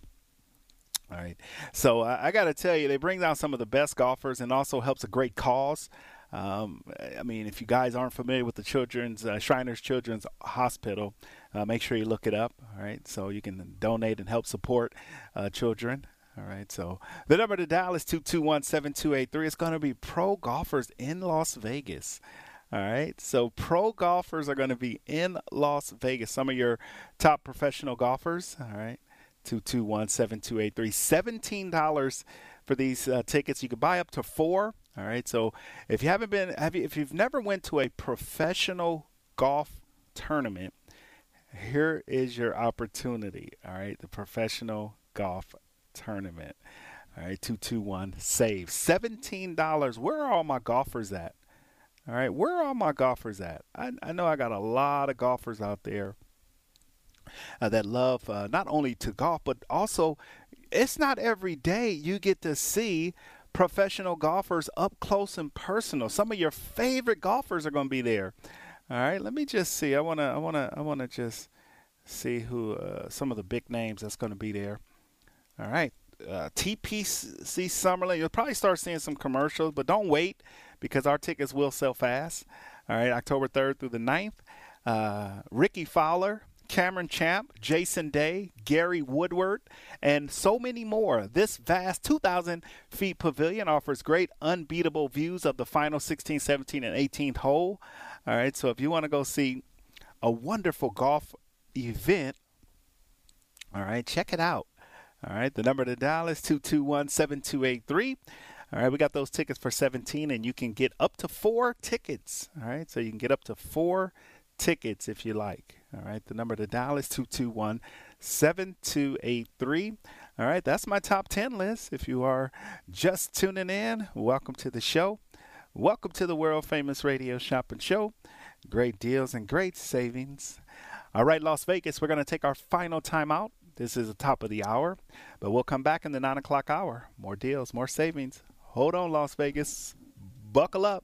All right. So uh, I got to tell you, they bring down some of the best golfers and also helps a great cause. Um, I mean, if you guys aren't familiar with the children's uh, Shriners Children's Hospital, uh, make sure you look it up. All right. So you can donate and help support uh, children. All right. So the number to dial is two two one, seven two eight three. It's going to be pro golfers in Las Vegas. All right, so pro golfers are going to be in Las Vegas. Some of your top professional golfers. All right, two two one, seven two eight three. seventeen dollars for these uh, tickets. You can buy up to four. All right, so if you haven't been, have you, if you've never went to a professional golf tournament, here is your opportunity. All right, the professional golf tournament. All right, two two one, save. seventeen dollars. Where are all my golfers at? All right, where are all my golfers at? I, I know I got a lot of golfers out there uh, that love uh, not only to golf, but also it's not every day you get to see professional golfers up close and personal. Some of your favorite golfers are going to be there. All right, let me just see. I wanna, I wanna, I wanna just see who uh, some of the big names that's going to be there. All right, uh, T P C Summerlin. You'll probably start seeing some commercials, but don't wait, because our tickets will sell fast. All right, October third through the ninth. uh, Ricky Fowler, Cameron Champ, Jason Day, Gary Woodward, and so many more. This vast two thousand feet pavilion offers great unbeatable views of the final sixteenth, seventeenth, and eighteenth hole. All right, so if you want to go see a wonderful golf event, all right, check it out. All right, the number to dial is two two one, seven two eight three. All right, we got those tickets for seventeen, and you can get up to four tickets. All right, so you can get up to four tickets if you like. All right, the number to dial is two two one, seven two eight three. All right, that's my top ten list. If you are just tuning in, welcome to the show. Welcome to the world-famous radio shopping show. Great deals and great savings. All right, Las Vegas, we're going to take our final timeout. This is the top of the hour, but we'll come back in the nine o'clock hour. More deals, more savings. Hold on, Las Vegas. Buckle up.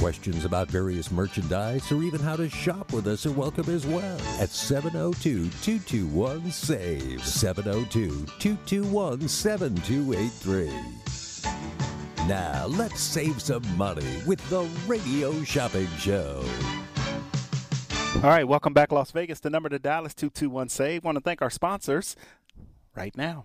Questions about various merchandise or even how to shop with us are welcome as well at seven oh two, two two one, SAVE, seven oh two, two two one, seven two eight three. Now, let's save some money with the Radio Shopping Show. All right, welcome back, Las Vegas. The number to dial is two two one, SAVE. Want to thank our sponsors right now.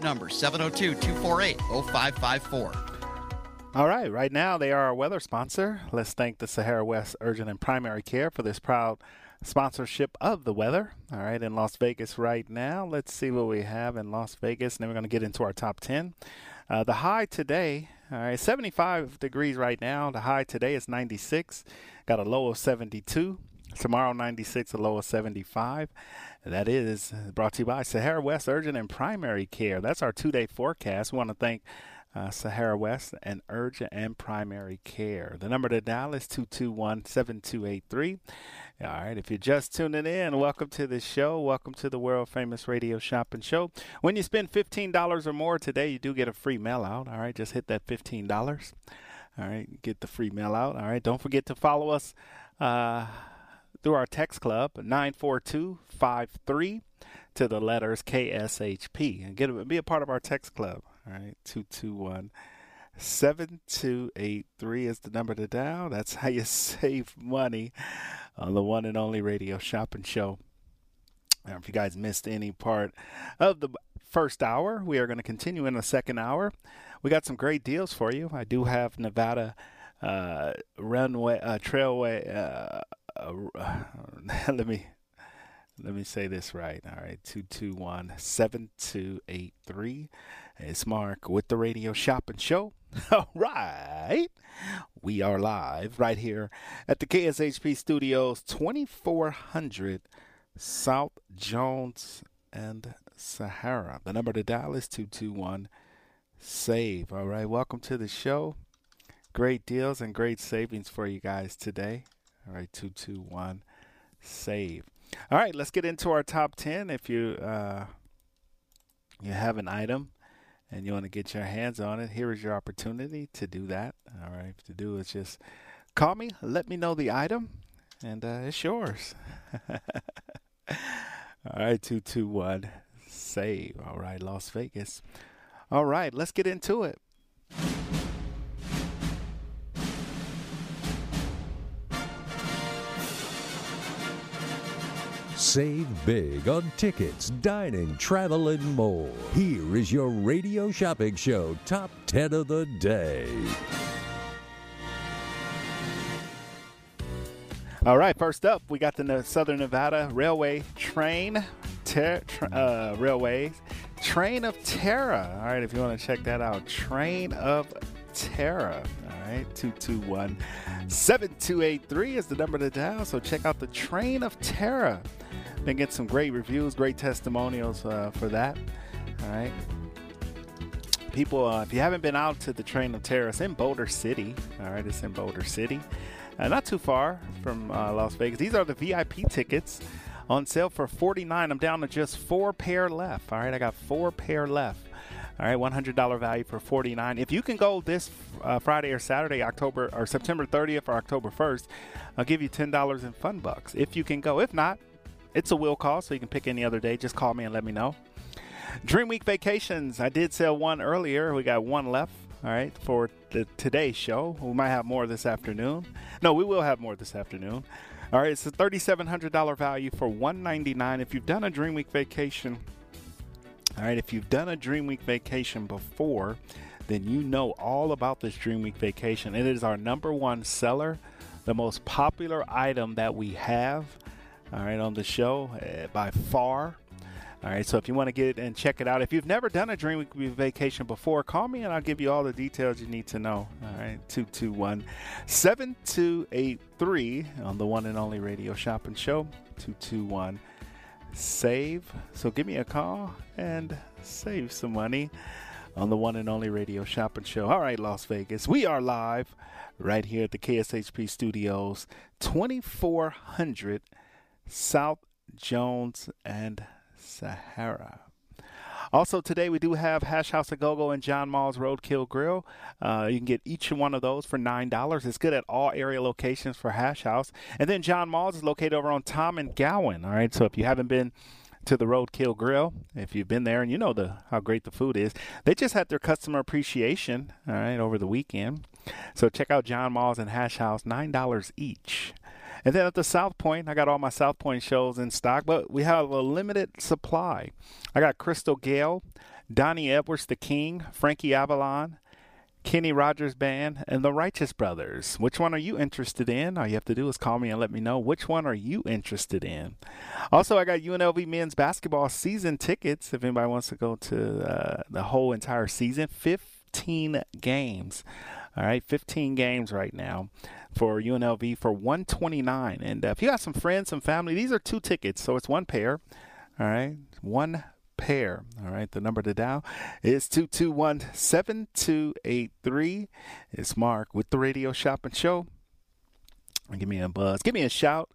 number, seven oh two, two four eight, oh five five four. All right, right now they are our weather sponsor. Let's thank the Sahara West Urgent and Primary Care for this proud sponsorship of the weather. All right, in Las Vegas right now, let's see what we have in Las Vegas, and then we're going to get into our top ten. Uh, the high today, all right, seventy-five degrees right now. The high today is ninety-six, got a low of seventy-two. Tomorrow, ninety-six, a low of seventy-five. That is brought to you by Sahara West Urgent and Primary Care. That's our two-day forecast. We want to thank uh, Sahara West and Urgent and Primary Care. The number to dial is two two one, seven two eight three. All right, if you're just tuning in, welcome to the show. Welcome to the world-famous radio shopping show. When you spend fifteen dollars or more today, you do get a free mail-out. All right, just hit that fifteen dollars. All right, get the free mail-out. All right, don't forget to follow us Uh, through our text club, nine four two five three, to the letters K S H P. And get be a part of our text club. All right, two two one, seven two eight three is the number to dial. That's how you save money on the one and only Radio Shopping Show. Now, if you guys missed any part of the first hour, we are going to continue in the second hour. We got some great deals for you. I do have Nevada uh, runway, uh, trailway, uh, Uh, let me let me say this right. All right, two two one, seven two eight three. It's Mark with the Radio Shopping Show. All right, we are live right here at the K S H P Studios, twenty-four hundred South Jones and Sahara. The number to dial is two two one, SAVE. All right, welcome to the show. Great deals and great savings for you guys today. All right, two two one, SAVE. All right, let's get into our top ten. If you uh, you have an item and you want to get your hands on it, here is your opportunity to do that. All right, to do is just call me, let me know the item, and uh, it's yours. All right, two two one, SAVE. All right, Las Vegas. All right, let's get into it. Save big on tickets, dining, travel, and more. Here is your radio shopping show, Top ten of the Day. All right, first up, we got the Southern Nevada Railway Train, ter- tra- uh, Railways, Train of Terror. All right, if you want to check that out, Train of Terror. All right, two two one, seven two eight three is the number to dial, so check out the Train of Terror. Been getting some great reviews, great testimonials uh, for that. All right. People, uh, if you haven't been out to the Train of Terror, it's in Boulder City. All right, it's in Boulder City. Uh, not too far from uh, Las Vegas. These are the V I P tickets on sale for forty-nine dollars. I'm down to just four pair left. All right, I got four pair left. All right, one hundred dollars value for forty-nine dollars. If you can go this uh, Friday or Saturday, October or September thirtieth or October first, I'll give you ten dollars in fun bucks. If you can go, if not, it's a will call, so you can pick any other day. Just call me and let me know. Dream Week Vacations. I did sell one earlier. We got one left. All right, for the today's show. We might have more this afternoon. No, we will have more this afternoon. All right, it's a thirty-seven hundred dollars value for one hundred ninety-nine dollars. If you've done a Dream Week Vacation, all right, if you've done a Dream Week Vacation before, then you know all about this Dream Week Vacation. It is our number one seller, the most popular item that we have, all right, on the show uh, by far. All right, so if you want to get it and check it out, if you've never done a Dream Week Vacation before, call me and I'll give you all the details you need to know. All right, two two one, seven two eight three on the one and only radio shopping show, two two one, save. So give me a call and save some money on the one and only radio shopping show. All right, Las Vegas, we are live right here at the K S H P Studios, twenty-four hundred South Jones and Sahara. Also today we do have Hash House A-Go-Go and John Mall's Roadkill Grill. Uh, you can get each one of those for nine dollars. It's good at all area locations for Hash House. And then John Mall's is located over on Tom and Gowan. All right, so if you haven't been to the Roadkill Grill, if you've been there and you know the how great the food is, they just had their customer appreciation, all right, over the weekend. So check out John Mall's and Hash House, nine dollars each. And then at the South Point, I got all my South Point shows in stock, but we have a limited supply. I got Crystal Gayle, Donnie Edwards, The King, Frankie Avalon, Kenny Rogers Band, and the Righteous Brothers. Which one are you interested in? All you have to do is call me and let me know which one are you interested in. Also, I got U N L V men's basketball season tickets. If anybody wants to go to uh, the whole entire season, fifteen games. All right, fifteen games right now for U N L V for one hundred twenty-nine dollars. And uh, if you got some friends, some family, these are two tickets, so it's one pair. All right, one pair. All right, the number to dial is two two one, seven two eight three. It's Mark with the Radio Shopping Show. Give me a buzz. Give me a shout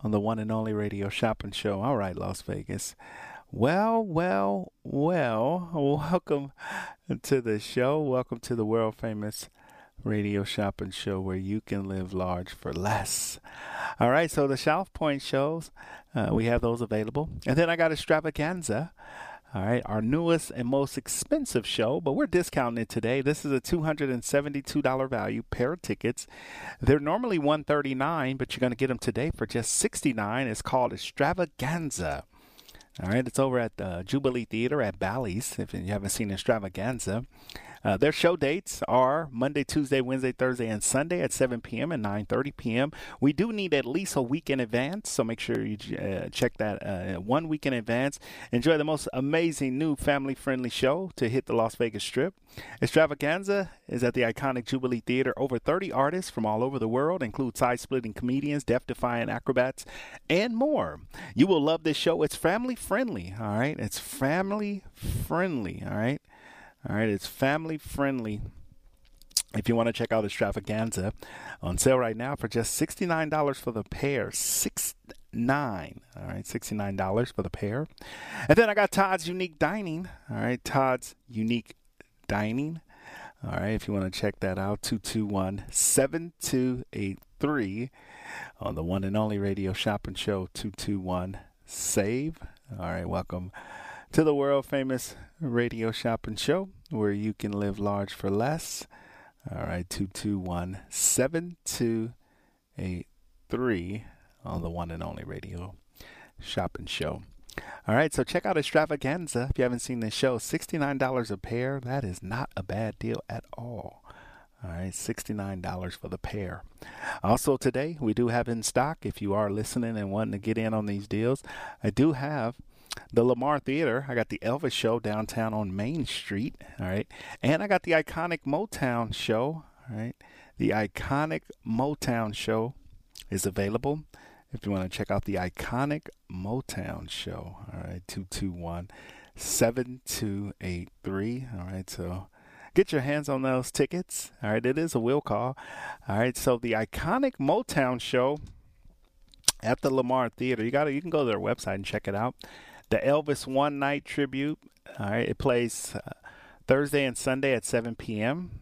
on the one and only Radio Shopping Show. All right, Las Vegas. Well, well, well, welcome to the show. Welcome to the world-famous Radio Shopping Show, where you can live large for less. All right, so the South Point shows, uh, we have those available. And then I got Extravaganza, all right, our newest and most expensive show, but we're discounting it today. This is a two hundred seventy-two dollars value pair of tickets. They're normally one hundred thirty-nine dollars, but you're going to get them today for just sixty-nine dollars. It's called Extravaganza. All right, it's over at the uh, Jubilee Theater at Bally's, if you haven't seen Extravaganza. Uh, their show dates are Monday, Tuesday, Wednesday, Thursday, and Sunday at seven p.m. and nine thirty p.m. We do need at least a week in advance, so make sure you uh, check that uh, one week in advance. Enjoy the most amazing new family-friendly show to hit the Las Vegas Strip. Extravaganza is at the iconic Jubilee Theater. Over thirty artists from all over the world, include side-splitting comedians, death-defying acrobats, and more. You will love this show. It's family-friendly, all right? It's family-friendly, all right? All right, it's family friendly. If you want to check out Extravaganza, on sale right now for just sixty-nine dollars for the pair. sixty-nine dollars. All right, sixty-nine dollars for the pair. And then I got Todd's Unique Dining. All right, Todd's Unique Dining. All right, if you want to check that out, two two one, seven two eight three on the one and only Radio Shopping Show, two two one, save. All right, welcome to the world-famous Radio Shopping Show, where you can live large for less. All right, two two one, seven two eight three on the one and only Radio Shop and Show. All right, so check out Extravaganza if you haven't seen this show. sixty-nine dollars a pair. That is not a bad deal at all. All right, sixty-nine dollars for the pair. Also today, we do have in stock, if you are listening and wanting to get in on these deals, I do have the Lamar Theater. I got the Elvis show downtown on Main Street. All right, and I got the Iconic Motown show. All right, the Iconic Motown show is available. If you want to check out the Iconic Motown show, all right, two two one, seven two eight three. All right, so get your hands on those tickets. All right, it is a will call. All right, so the Iconic Motown show at the Lamar Theater. You got You can go to their website and check it out. The Elvis One Night Tribute. All right, it plays uh, Thursday and Sunday at seven p.m.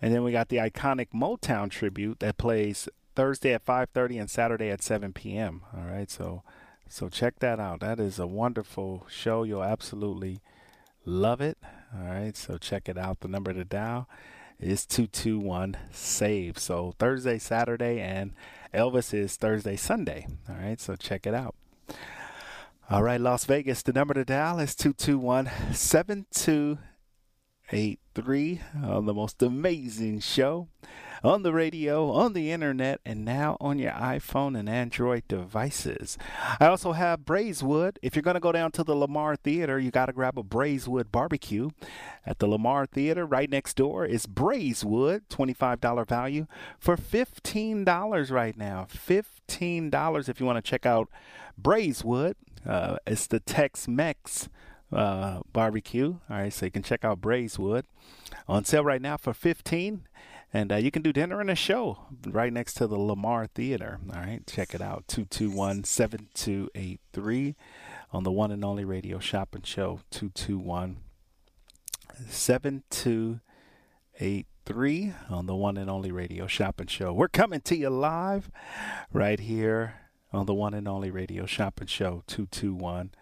And then we got the Iconic Motown Tribute that plays Thursday at five thirty and Saturday at seven p.m. All right, so so check that out. That is a wonderful show. You'll absolutely love it. All right, so check it out. The number to dial is two two one, SAVE. So Thursday, Saturday, and Elvis is Thursday, Sunday. All right, so check it out. All right, Las Vegas, the number to dial is two two one, seven two eight three. On the most amazing show on the radio, on the internet, and now on your iPhone and Android devices. I also have Braiswood. If you're going to go down to the Lamar Theater, you got to grab a Braiswood barbecue. At the Lamar Theater, right next door is Braiswood, twenty-five dollars value for fifteen dollars right now. fifteen dollars if you want to check out Braiswood. Uh, it's the Tex-Mex Uh, barbecue. All right, so you can check out Braiswood on sale right now for fifteen, and uh, you can do dinner and a show right next to the Lamar Theater. All right, check it out. Two two one, seven two eight three on the one and only radio Shop and Show. Two two one, seven two eight three on the one and only radio Shop and Show. We're coming to you live right here on the one and only radio Shop and Show. Two two one, seven two eight three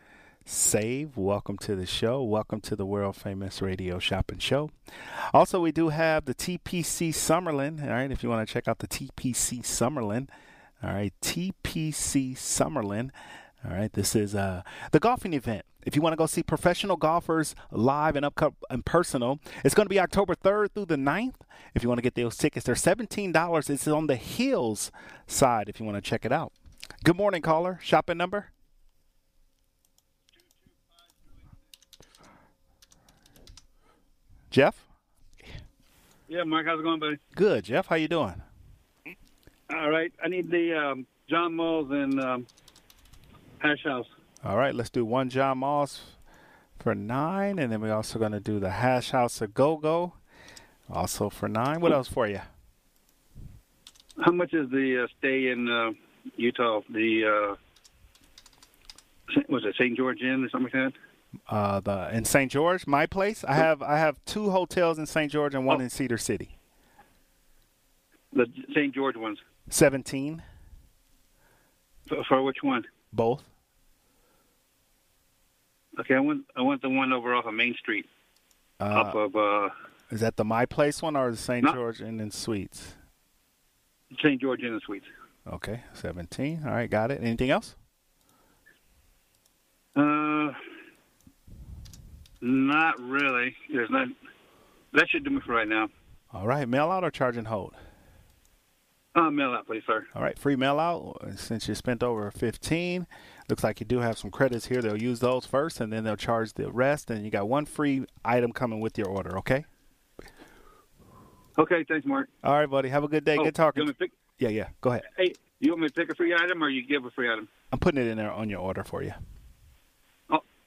SAVE. Welcome to the show. Welcome to the world famous radio Shop and Show. Also, we do have the T P C Summerlin. All right, if you want to check out the T P C Summerlin. All right, T P C Summerlin. All right, this is uh, the golfing event. If you want to go see professional golfers live and up and personal, it's going to be October third through the ninth. If you want to get those tickets, they're seventeen dollars. It's on the Hills side if you want to check it out. Good morning, caller. Shopping number? Jeff? Yeah, Mark, how's it going, buddy? Good, Jeff. How you doing? All right. I need the um, John Mall's and um, Hash House. All right. Let's do one John Mall's for nine, and then we're also going to do the Hash House A-Go-Go, also for nine. What else for you? How much is the uh, stay in uh, Utah? The uh, was it Saint George Inn or something like that? Uh, the in Saint George, my place. I have I have two hotels in Saint George and one oh. in Cedar City. The Saint George ones. Seventeen. For, for which one? Both. Okay, I want I want the one over off of Main Street. Uh, up of. Uh, is that the my place one or the Saint no. George Inn and Suites? Saint George Inn and Suites. Okay, seventeen. All right, got it. Anything else? Uh. Not really. There's not. That should do me for right now. All right. Mail out or charge and hold? Uh, mail out, please, sir. All right. Free mail out. Since you spent over fifteen, looks like you do have some credits here. They'll use those first, and then they'll charge the rest. And you got one free item coming with your order. Okay. Okay. Thanks, Mark. All right, buddy. Have a good day. Oh, good talking. You want me to pick? Yeah, yeah. Go ahead. Hey, you want me to pick a free item, or you give a free item? I'm putting it in there on your order for you.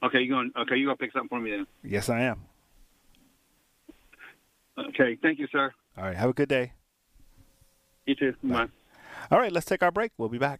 Okay, you're going okay, you're going to pick something for me then? Yes, I am. Okay, thank you, sir. All right, have a good day. You too. Bye. Bye. All right, let's take our break. We'll be back.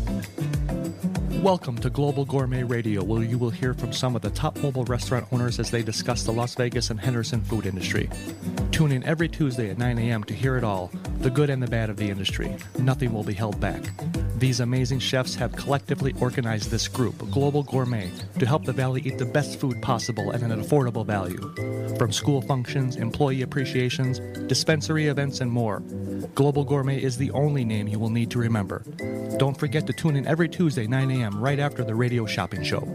Welcome to Global Gourmet Radio, where you will hear from some of the top mobile restaurant owners as they discuss the Las Vegas and Henderson food industry. Tune in every Tuesday at nine a.m. to hear it all, the good and the bad of the industry. Nothing will be held back. These amazing chefs have collectively organized this group, Global Gourmet, to help the Valley eat the best food possible at an affordable value. From school functions, employee appreciations, dispensary events, and more, Global Gourmet is the only name you will need to remember. Don't forget to tune in every Tuesday, nine a.m., right after the radio shopping show.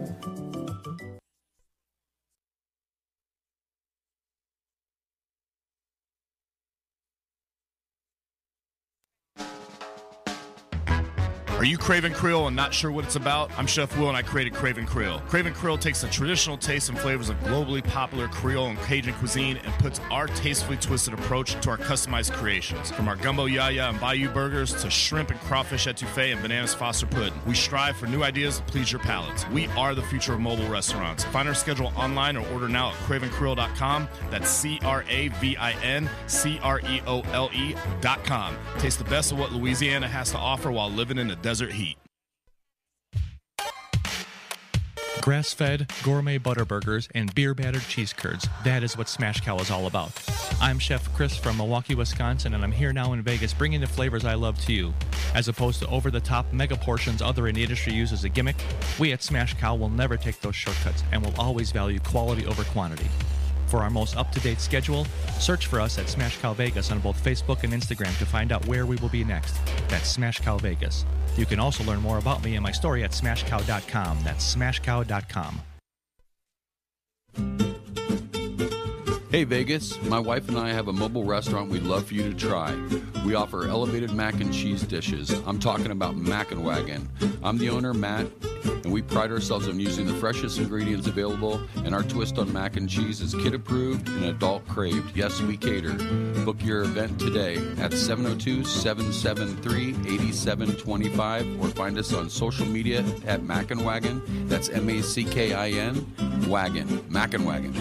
Are you craving Creole and not sure what it's about? I'm Chef Will and I created Craving Creole. Craving Creole takes the traditional tastes and flavors of globally popular Creole and Cajun cuisine and puts our tastefully twisted approach to our customized creations. From our gumbo yaya and bayou burgers to shrimp and crawfish etouffee and bananas foster pudding, we strive for new ideas to please your palates. We are the future of mobile restaurants. Find our schedule online or order now at craving creole dot com. That's C R A V I N C R E O L E dot com. Taste the best of what Louisiana has to offer while living in the desert heat. Grass-fed, gourmet butter burgers, and beer-battered cheese curds. That is what Smash Cow is all about. I'm Chef Chris from Milwaukee, Wisconsin, and I'm here now in Vegas bringing the flavors I love to you. As opposed to over-the-top mega portions other in the industry use as a gimmick, we at Smash Cow will never take those shortcuts and will always value quality over quantity. For our most up-to-date schedule, search for us at Smash Cow Vegas on both Facebook and Instagram to find out where we will be next. That's Smash Cow Vegas. You can also learn more about me and my story at smash cow dot com. That's smash cow dot com. Hey Vegas, my wife and I have a mobile restaurant we'd love for you to try. We offer elevated mac and cheese dishes. I'm talking about Mac and Wagon. I'm the owner, Matt, and we pride ourselves on using the freshest ingredients available, and our twist on mac and cheese is kid approved and adult craved. Yes, we cater. Book your event today at seven oh two, seven seven three, eight seven two five or find us on social media at Mac and Wagon. That's M A C K I N, Wagon, Mac and Wagon.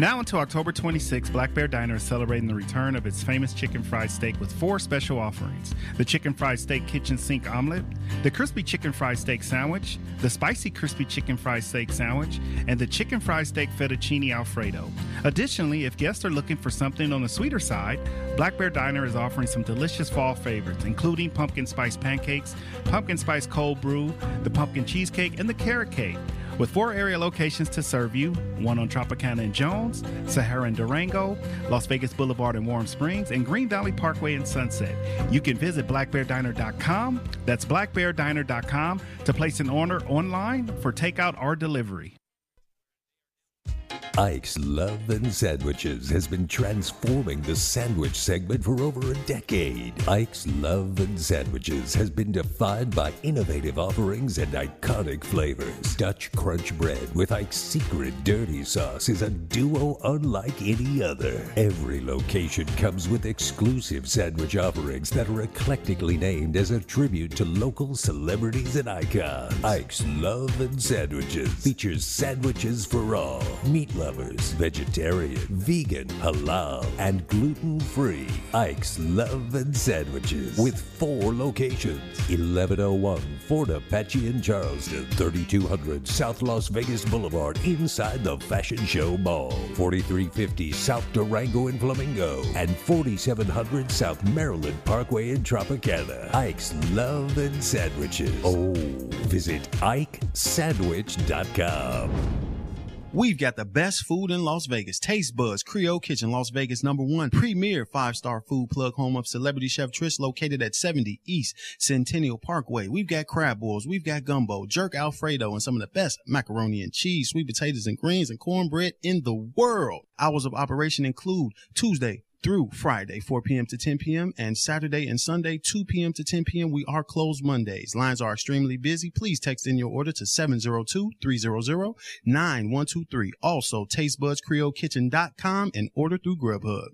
Now until October twenty-sixth, Black Bear Diner is celebrating the return of its famous chicken fried steak with four special offerings. The chicken fried steak kitchen sink omelet, the crispy chicken fried steak sandwich, the spicy crispy chicken fried steak sandwich, and the chicken fried steak fettuccine alfredo. Additionally, if guests are looking for something on the sweeter side, Black Bear Diner is offering some delicious fall favorites, including pumpkin spice pancakes, pumpkin spice cold brew, the pumpkin cheesecake, and the carrot cake. With four area locations to serve you, one on Tropicana in Jones, Sahara in Durango, Las Vegas Boulevard in Warm Springs, and Green Valley Parkway in Sunset. You can visit black bear diner dot com, that's black bear diner dot com, to place an order online for takeout or delivery. Ike's Love and Sandwiches has been transforming the sandwich segment for over a decade. Ike's Love and Sandwiches has been defined by innovative offerings and iconic flavors. Dutch crunch bread with Ike's secret dirty sauce is a duo unlike any other. Every location comes with exclusive sandwich offerings that are eclectically named as a tribute to local celebrities and icons. Ike's Love and Sandwiches features sandwiches for all. Meat lovers, vegetarian, vegan, halal, and gluten-free. Ike's Love and Sandwiches with four locations. eleven oh one Fort Apache in Charleston. thirty-two hundred South Las Vegas Boulevard inside the Fashion Show Mall. forty-three fifty South Durango in Flamingo. And forty-seven hundred South Maryland Parkway in Tropicana. Ike's Love and Sandwiches. Oh, visit ike sandwich dot com. We've got the best food in Las Vegas. Taste Buds, Creole Kitchen, Las Vegas number one, premier five-star food plug home of celebrity chef Trish, located at seventy East Centennial Parkway. We've got crab balls, we've got gumbo, jerk Alfredo, and some of the best macaroni and cheese, sweet potatoes and greens, and cornbread in the world. Hours of operation include Tuesday through Friday, four p.m. to ten p.m., and Saturday and Sunday, two p.m. to ten p.m. We are closed Mondays. Lines are extremely busy. Please text in your order to seven oh two, three hundred, nine one two three. Also, taste buds creole kitchen dot com and order through Grubhub.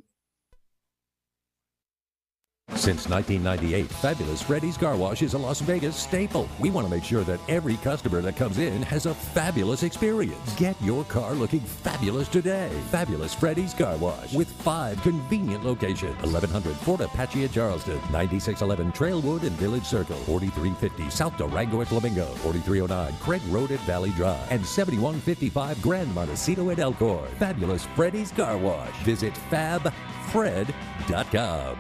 Since nineteen ninety-eight, Fabulous Freddy's Car Wash is a Las Vegas staple. We want to make sure that every customer that comes in has a fabulous experience. Get your car looking fabulous today. Fabulous Freddy's Car Wash with five convenient locations. eleven hundred Fort Apache at Charleston, ninety-six eleven Trailwood and Village Circle, forty-three fifty South Durango at Flamingo, forty-three oh nine Craig Road at Valley Drive, and seventy-one fifty-five Grand Montecito at Elkhorn. Fabulous Freddy's Car Wash. Visit fab fred dot com.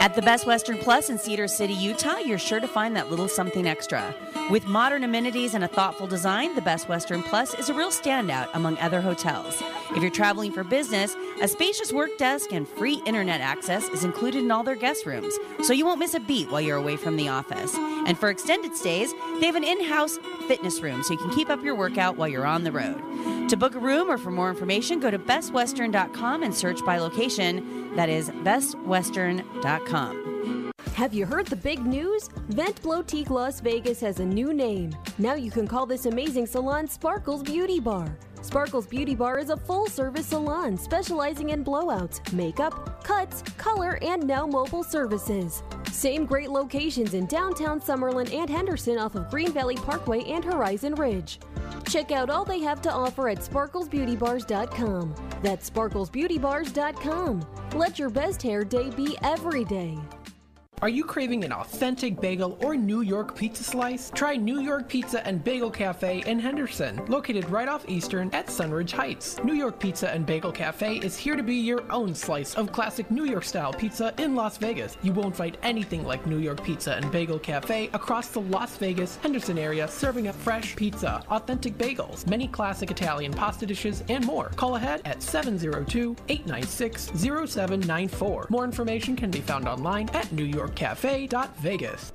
At the Best Western Plus in Cedar City, Utah, you're sure to find that little something extra. With modern amenities and a thoughtful design, the Best Western Plus is a real standout among other hotels. If you're traveling for business, a spacious work desk and free internet access is included in all their guest rooms, so you won't miss a beat while you're away from the office. And for extended stays, they have an in-house fitness room so you can keep up your workout while you're on the road. To book a room or for more information, go to best western dot com and search by location. That is best western dot com. Have you heard the big news? Vent Blotique Las Vegas has a new name. Now you can call this amazing salon Sparkles Beauty Bar. Sparkles Beauty Bar is a full-service salon specializing in blowouts, makeup, cuts, color, and now mobile services. Same great locations in downtown Summerlin and Henderson off of Green Valley Parkway and Horizon Ridge. Check out all they have to offer at sparkles beauty bars dot com. That's sparkles beauty bars dot com. Let your best hair day be every day. Are you craving an authentic bagel or New York pizza slice? Try New York Pizza and Bagel Cafe in Henderson, located right off Eastern at Sunridge Heights. New York Pizza and Bagel Cafe is here to be your own slice of classic New York-style pizza in Las Vegas. You won't find anything like New York Pizza and Bagel Cafe across the Las Vegas, Henderson area, serving up fresh pizza, authentic bagels, many classic Italian pasta dishes, and more. Call ahead at seven oh two, eight nine six, oh seven nine four. More information can be found online at New York Cafe.Vegas.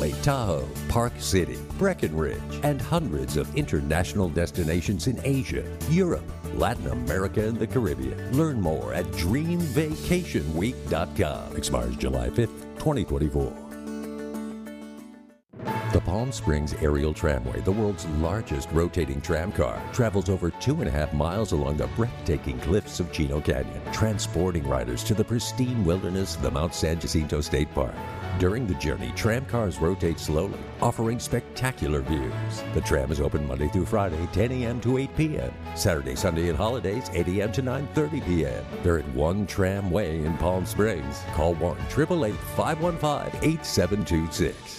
Lake Tahoe, Park City, Breckenridge, and hundreds of international destinations in Asia, Europe, Latin America, and the Caribbean. Learn more at dream vacation week dot com. Expires July fifth, twenty twenty-four. The Palm Springs Aerial Tramway, the world's largest rotating tram car, travels over two and a half miles along the breathtaking cliffs of Chino Canyon, transporting riders to the pristine wilderness of the Mount San Jacinto State Park. During the journey, tram cars rotate slowly, offering spectacular views. The tram is open Monday through Friday, ten a m to eight p m Saturday, Sunday, and holidays, eight a m to nine thirty p m They're at One Tramway in Palm Springs. Call one, eight eight eight, five one five, eight seven two six.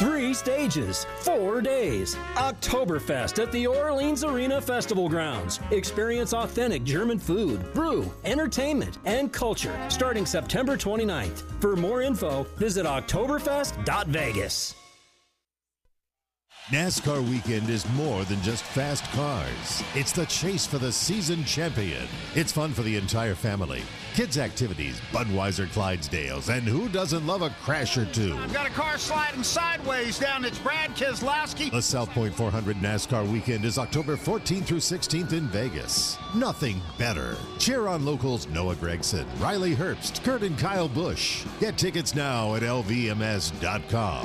Three three stages, four days. Oktoberfest at the Orleans Arena Festival Grounds. Experience authentic German food, brew, entertainment, and culture starting September twenty-ninth. For more info, visit Oktoberfest dot Vegas. NASCAR weekend is more than just fast cars. It's the chase for the season champion. It's fun for the entire family. Kids' activities, Budweiser Clydesdales, and who doesn't love a crash or two? I've got a car sliding sideways down. It's Brad Keselowski. The South Point four hundred NASCAR weekend is October fourteenth through sixteenth in Vegas. Nothing better. Cheer on locals Noah Gregson, Riley Herbst, Kurt and Kyle Busch. Get tickets now at L V M S dot com.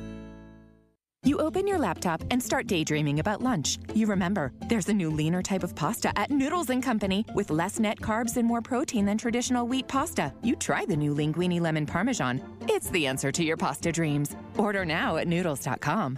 You open your laptop and start daydreaming about lunch. You remember, there's a new leaner type of pasta at Noodles and Company with less net carbs and more protein than traditional wheat pasta. You try the new Linguine Lemon Parmesan. It's the answer to your pasta dreams. Order now at noodles dot com.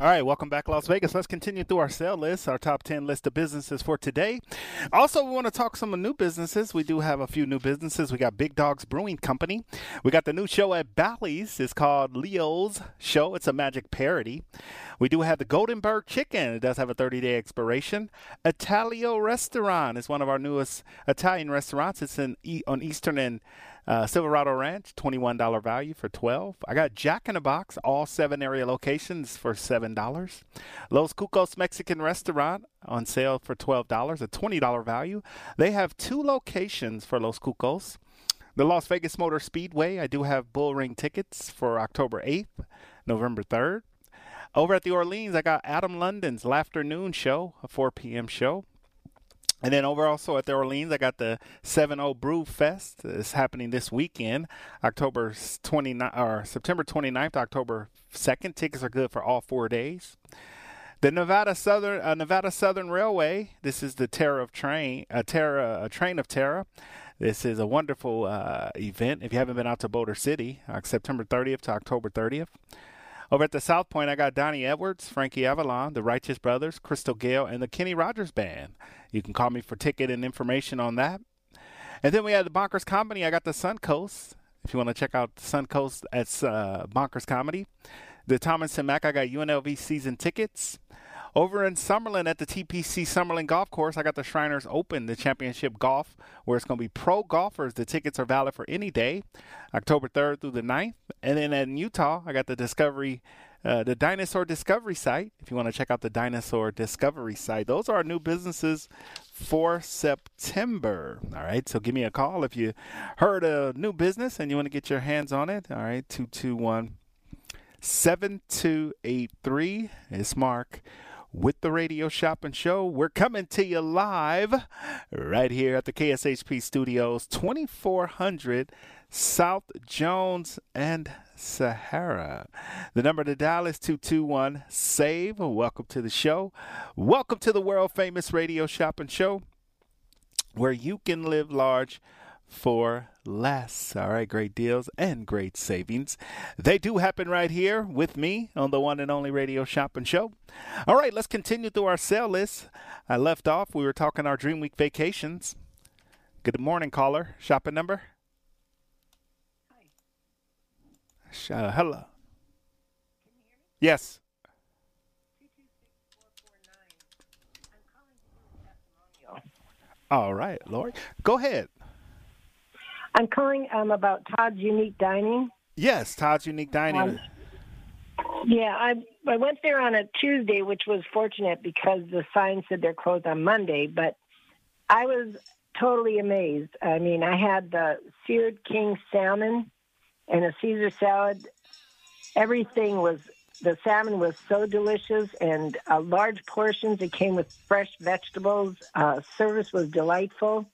All right, welcome back, Las Vegas. Let's continue through our sale list, our top ten list of businesses for today. Also, we want to talk some new businesses. We do have a few new businesses. We got Big Dogs Brewing Company. We got the new show at Bally's. It's called Leo's Show. It's a magic parody. We do have the Golden Bird Chicken. It does have a thirty-day expiration. Italio Restaurant is one of our newest Italian restaurants. It's in on Eastern and Uh, Silverado Ranch, twenty-one dollars value for twelve dollars. I got Jack in the Box, all seven area locations for seven dollars. Los Cucos Mexican Restaurant on sale for twelve dollars, a twenty dollars value. They have two locations for Los Cucos. The Las Vegas Motor Speedway, I do have bull ring tickets for October eighth, November third. Over at the Orleans, I got Adam London's Laughter Noon Show, a four p.m. show. And then over also at the Orleans, I got the seven oh Brew Fest. It's happening this weekend, October twenty-ninth, or September twenty-ninth to October second. Tickets are good for all four days. The Nevada Southern uh, Nevada Southern Railway. This is the Terror of Train, a uh, Terror, a Train of Terror. This is a wonderful uh, event. If you haven't been out to Boulder City, uh, September thirtieth to October thirtieth. Over at the South Point, I got Donnie Edwards, Frankie Avalon, the Righteous Brothers, Crystal Gayle, and the Kenny Rogers Band. You can call me for ticket and information on that. And then we had the Bonkers Comedy. I got the Suncoast. If you want to check out the Suncoast, it's uh, Bonkers Comedy. The Thomas and Mack, I got U N L V season tickets. Over in Summerlin at the T P C Summerlin Golf Course, I got the Shriners Open, the championship golf, where it's going to be pro golfers. The tickets are valid for any day, October third through the ninth. And then in Utah, I got the Discovery, uh, the Dinosaur Discovery site, if you want to check out the Dinosaur Discovery site. Those are our new businesses for September. All right, so give me a call if you heard a new business and you want to get your hands on it. All right, two two one, seven two eight three. It's Mark with the Radio Shopping Show. We're coming to you live right here at the K S H P Studios, twenty-four hundred South Jones and Sahara. The number to dial is two two one, SAVE. Welcome to the show. Welcome to the world-famous Radio Shopping Show, where you can live large for less. All right, great deals and great savings. They do happen right here with me on the one and only Radio Shopping Show. All right, let's continue through our sale list. I left off. We were talking our Dream Week vacations. Good morning, caller. Shopping number? Hi. Sh- uh, hello. Can you hear me? Yes. two two six four four nine. I'm calling to do a testimonial. All right, Lori. Go ahead. I'm calling um, about Todd's Unique Dining. Yes, Todd's Unique Dining. Um, yeah, I I went there on a Tuesday, which was fortunate because the sign said they're closed on Monday. But I was totally amazed. I mean, I had the seared king salmon and a Caesar salad. Everything was, the salmon was so delicious, and uh, large portions. It came with fresh vegetables. Uh, service was delightful.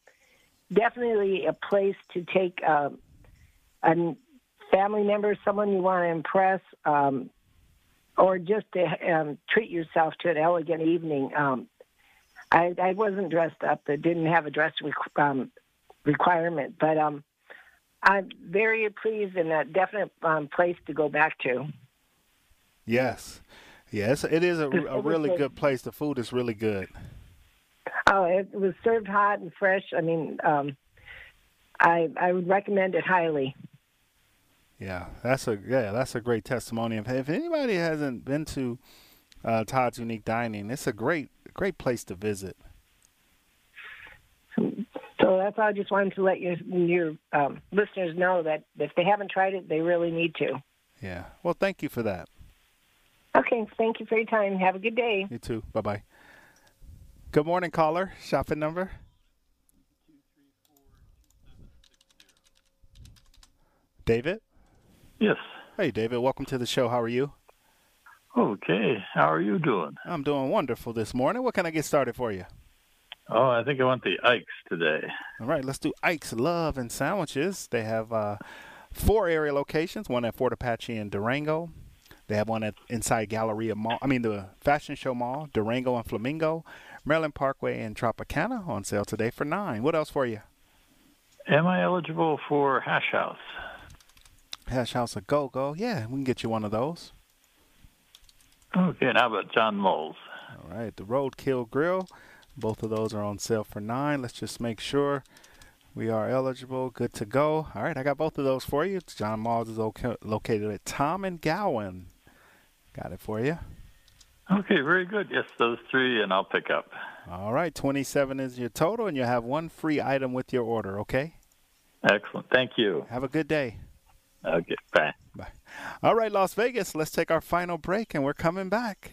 Definitely a place to take uh, a family member, someone you want to impress, um, or just to um, treat yourself to an elegant evening. Um, I, I wasn't dressed up. I didn't have a dress requ- um, requirement, but um, I'm very pleased, and a definite um, place to go back to. Yes. Yes, it is a, a really good place. The food is really good. Oh, it was served hot and fresh. I mean, um, I I would recommend it highly. Yeah, that's a yeah, that's a great testimony. If, if anybody hasn't been to uh, Todd's Unique Dining, it's a great great place to visit. So that's all. I just wanted to let your your um, listeners know that if they haven't tried it, they really need to. Yeah. Well, thank you for that. Okay. Thank you for your time. Have a good day. You too. Bye bye. Good morning, caller. Shopping number? David? Yes. Hey, David. Welcome to the show. How are you? Okay. How are you doing? I'm doing wonderful this morning. What can I get started for you? Oh, I think I want the Ike's today. All right. Let's do Ike's Love and Sandwiches. They have uh, four area locations, one at Fort Apache and Durango. They have one at inside Galleria Mall, I mean the Fashion Show Mall, Durango and Flamingo, Maryland Parkway and Tropicana, on sale today for nine. What else for you? Am I eligible for Hash House? Hash House A-Go-Go. Yeah, we can get you one of those. Okay, and how about John Mall's? All right, the Roadkill Grill. Both of those are on sale for nine. Let's just make sure we are eligible. Good to go. All right, I got both of those for you. John Mall's is okay, located at Tom and Gowan. Got it for you. Okay, very good. Yes, those three, and I'll pick up. All right, twenty-seven is your total, and you'll have one free item with your order, okay? Excellent. Thank you. Have a good day. Okay, bye. Bye. All right, Las Vegas, let's take our final break, and we're coming back.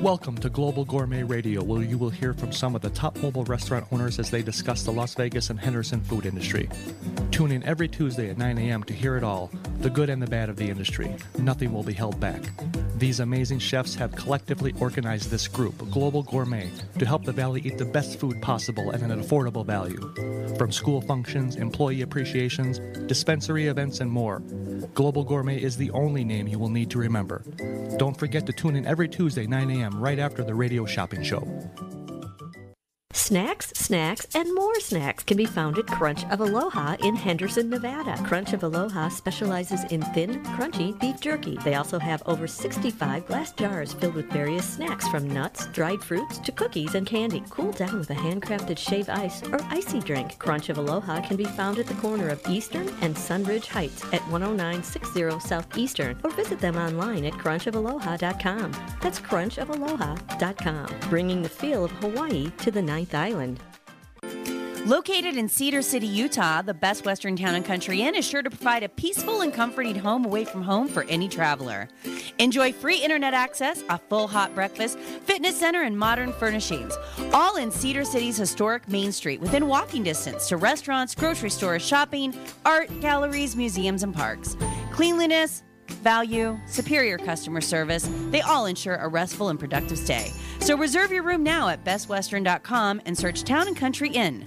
Welcome to Global Gourmet Radio, where you will hear from some of the top mobile restaurant owners as they discuss the Las Vegas and Henderson food industry. Tune in every Tuesday at nine a.m. to hear it all, the good and the bad of the industry. Nothing will be held back. These amazing chefs have collectively organized this group, Global Gourmet, to help the Valley eat the best food possible at an affordable value. From school functions, employee appreciations, dispensary events, and more, Global Gourmet is the only name you will need to remember. Don't forget to tune in every Tuesday, nine a.m. right after the Radio Shopping Show. Snacks, snacks, and more snacks can be found at Crunch of Aloha in Henderson, Nevada. Crunch of Aloha specializes in thin, crunchy beef jerky. They also have over sixty-five glass jars filled with various snacks, from nuts, dried fruits, to cookies and candy. Cool down with a handcrafted shave ice or icy drink. Crunch of Aloha can be found at the corner of Eastern and Sunridge Heights at one oh nine sixty Southeastern, or visit them online at crunch of aloha dot com. That's crunch of aloha dot com, bringing the feel of Hawaii to the ninth Island. Located in Cedar City, Utah, the Best Western Town and Country Inn is sure to provide a peaceful and comforting home away from home for any traveler. Enjoy free internet access, a full hot breakfast, fitness center, and modern furnishings. All in Cedar City's historic Main Street, within walking distance to restaurants, grocery stores, shopping, art, galleries, museums, and parks. Cleanliness, value, superior customer service, they all ensure a restful and productive stay. So reserve your room now at best western dot com and search Town and Country Inn.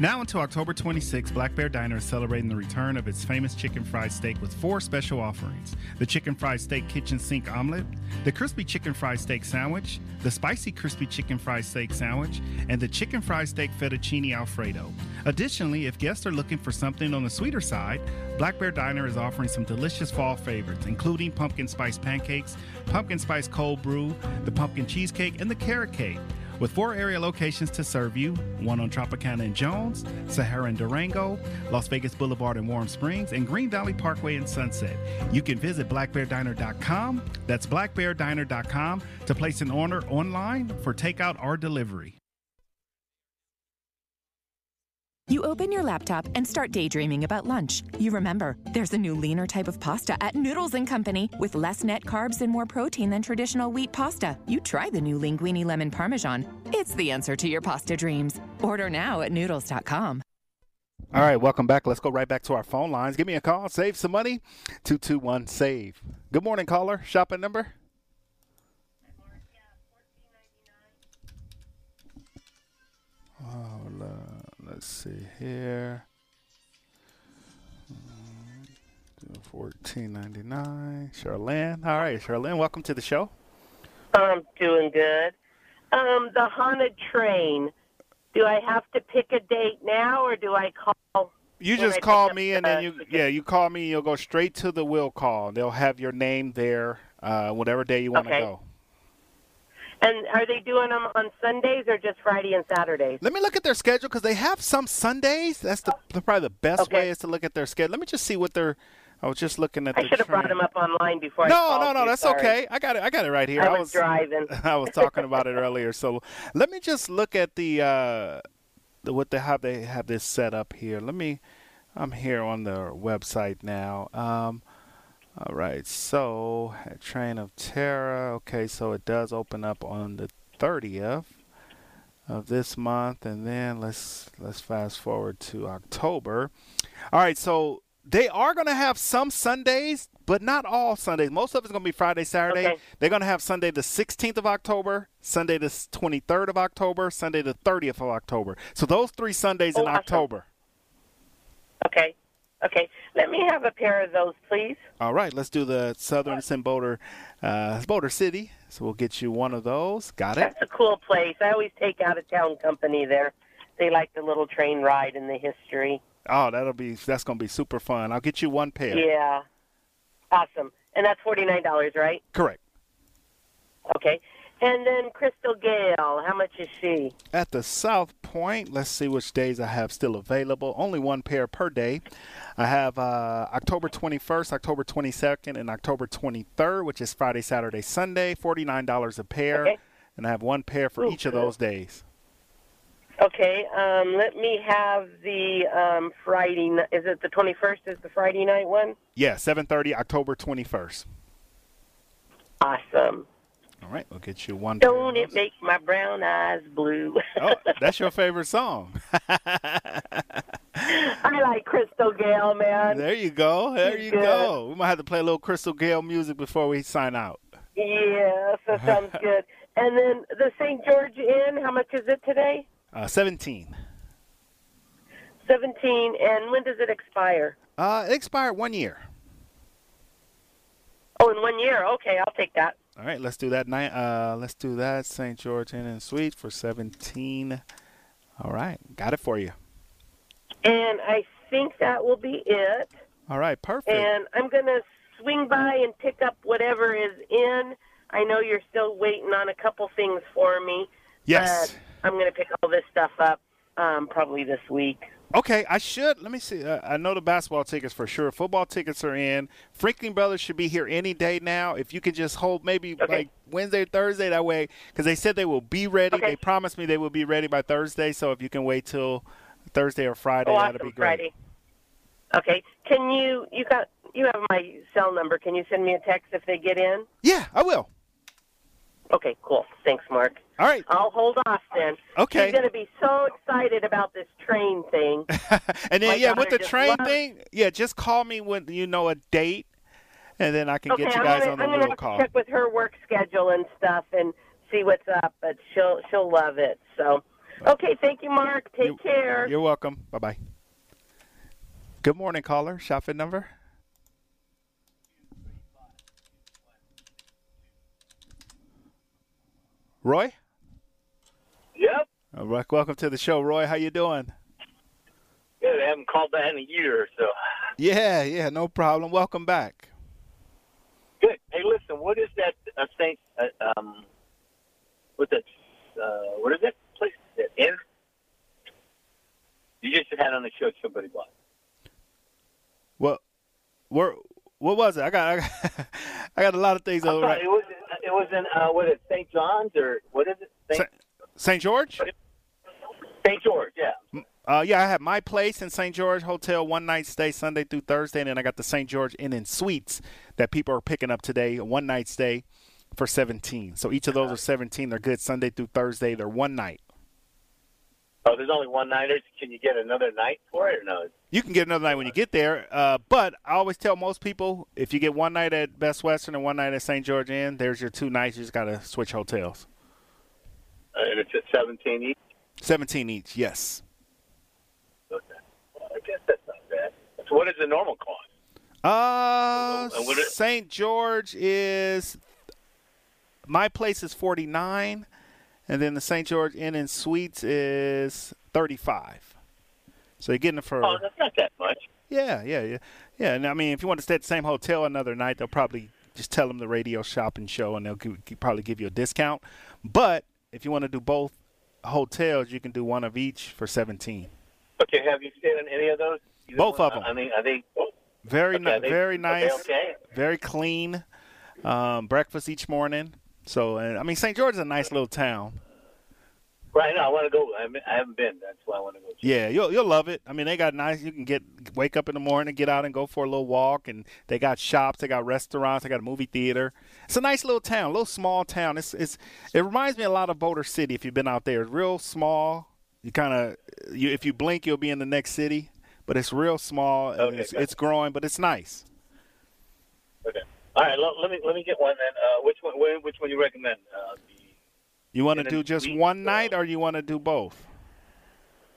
Now until October twenty-sixth, Black Bear Diner is celebrating the return of its famous chicken fried steak with four special offerings. The chicken fried steak kitchen sink omelet, the crispy chicken fried steak sandwich, the spicy crispy chicken fried steak sandwich, and the chicken fried steak fettuccine alfredo. Additionally, if guests are looking for something on the sweeter side, Black Bear Diner is offering some delicious fall favorites, including pumpkin spice pancakes, pumpkin spice cold brew, the pumpkin cheesecake, and the carrot cake. With four area locations to serve you, one on Tropicana in Jones, Sahara in Durango, Las Vegas Boulevard in Warm Springs, and Green Valley Parkway in Sunset. You can visit black bear diner dot com, that's black bear diner dot com, to place an order online for takeout or delivery. You open your laptop and start daydreaming about lunch. You remember, there's a new leaner type of pasta at Noodles and Company with less net carbs and more protein than traditional wheat pasta. You try the new Linguine Lemon Parmesan. It's the answer to your pasta dreams. Order now at noodles dot com. All right, welcome back. Let's go right back to our phone lines. Give me a call. Save some money. two two one SAVE. Good morning, caller. Shopping number? Oh, love. Let's see here. fourteen ninety-nine. Charlene. All right, Charlene, welcome to the show. I'm doing good. Um, the haunted train. Do I have to pick a date now, or do I call? You just call me, and then you yeah, you call me. You'll go straight to the will call. They'll have your name there. uh, whatever day you want to okay. go. And are they doing them on Sundays or just Friday and Saturdays? Let me look at their schedule because they have some Sundays. That's the, the probably the best okay. way is to look at their schedule. Let me just see what they're – I was just looking at I the I should have brought them up online before no, I called No, no, no. That's sorry. okay. I got it. I got it right here. I was, I was driving. I was talking about it earlier. So let me just look at the uh, the what they how they have this set up here. Let me – I'm here on their website now. Um All right, so Train of Terror. Okay, so it does open up on the thirtieth of this month, and then let's let's fast forward to October. All right, so they are going to have some Sundays, but not all Sundays. Most of it's going to be Friday, Saturday. Okay. They're going to have Sunday the sixteenth of October, Sunday the twenty-third of October, Sunday the thirtieth of October. So those three Sundays oh, in awesome. October. Okay. Okay, let me have a pair of those, plees. All right, let's do the Southern in Boulder, uh, Boulder City. So we'll get you one of those. Got it? That's a cool place. I always take out-of-town company there. They like the little train ride and the history. Oh, that'll be that's going to be super fun. I'll get you one pair. Yeah, awesome. And that's forty-nine dollars, right? Correct. Okay. And then Crystal Gayle, how much is she? At the South Point, let's see which days I have still available. Only one pair per day. I have uh, October twenty-first, October twenty-second, and October twenty-third, which is Friday, Saturday, Sunday, forty-nine dollars a pair. Okay. And I have one pair for Ooh, each of cool. those days. Okay, um, let me have the um, Friday night. Is it the twenty-first is the Friday night one? Yeah, seven thirty, October twenty-first. Awesome. All right, we'll get you one. Don't it make my brown eyes blue? Oh, that's your favorite song. I like Crystal Gayle, man. There you go. There She's you good. go. We might have to play a little Crystal Gayle music before we sign out. Yeah, that sounds good. And then the Saint George Inn, how much is it today? Uh, seventeen. Seventeen. And when does it expire? Uh, it expired one year. Oh, in one year. Okay, I'll take that. All right, let's do that night. Uh, let's do that Saint George Inn and Suite for seventeen. All right, got it for you. And I think that will be it. All right, perfect. And I'm going to swing by and pick up whatever is in. I know you're still waiting on a couple things for me. Yes. But I'm going to pick all this stuff up um, probably this week. Okay, I should. Let me see. Uh, I know the basketball tickets for sure. Football tickets are in. Franklin Brothers should be here any day now. If you could just hold maybe okay. like Wednesday, Thursday, that way. Because they said they will be ready. Okay. They promised me they will be ready by Thursday. So if you can wait till Thursday or Friday, oh, awesome. That'll be great. Friday. Okay. Can you, you got, you have my cell number. Can you send me a text if they get in? Yeah, I will. Okay, cool. Thanks, Mark. All right. I'll hold off then. Okay. She's going to be so excited about this train thing. And then, my yeah, with the train thing, yeah, just call me when you know a date, and then I can okay, get you guys gonna, on the I'm little call. I'm going to check with her work schedule and stuff and see what's up, but she'll, she'll love it. So, okay, thank you, Mark. Take you're, care. You're welcome. Bye-bye. Good morning, caller. Shopping number? Roy? Yep. All right, welcome to the show, Roy. How you doing? Good. I haven't called that in a year or so. Yeah, yeah, no problem. Welcome back. Good. Hey, listen, what is that uh, Saint Uh, um, what that? Uh, what is that place? That inn? You just had on the show somebody bought. Well, where? What was it? I got. I got, I got a lot of things. Over right. It was. It was in. Uh, what is it? Saint John's or what is it? Saint Saint George? Saint George, yeah. Uh, yeah, I have my place in Saint George Hotel, one night stay Sunday through Thursday, and then I got the Saint George Inn and Suites that people are picking up today, one night stay for seventeen. So each of those are seventeen. They're good Sunday through Thursday. They're one night. Oh, there's only one-nighters. Can you get another night for it or no? You can get another night when you get there, uh, but I always tell most people if you get one night at Best Western and one night at Saint George Inn, there's your two nights. You just got to switch hotels. And it's at seventeen each? seventeen each, yes. Okay. Well, I guess that's not bad. So what is the normal cost? Uh, Saint George is – my place is forty-nine, and then the Saint George Inn and Suites is thirty-five. So you're getting it for – Oh, that's not that much. Yeah, yeah, yeah. Yeah, and I mean, if you want to stay at the same hotel another night, they'll probably just tell them the radio shopping show, and they'll give, probably give you a discount. But if you want to do both hotels, you can do one of each for seventeen dollars. Okay, have you stayed in any of those? Either both one? Of them. I mean, I think both. Very, okay, ni- they, very nice, okay? Very clean. Um, breakfast each morning. So, and, I mean, Saint George is a nice little town. Right now, I want to go. I haven't been. That's why I want to go. Yeah, you'll you'll love it. I mean, they got nice. You can get wake up in the morning and get out and go for a little walk. And they got shops. They got restaurants. They got a movie theater. It's a nice little town, a little small town. It's it's it reminds me a lot of Boulder City if you've been out there. It's real small. You kind of you if you blink, you'll be in the next city. But it's real small. Okay, and it's, gotcha. It's growing, but it's nice. Okay. All right. Let, let me let me get one then. Uh, which one? Which one you recommend? Uh, You want to do just one night, or you want to do both?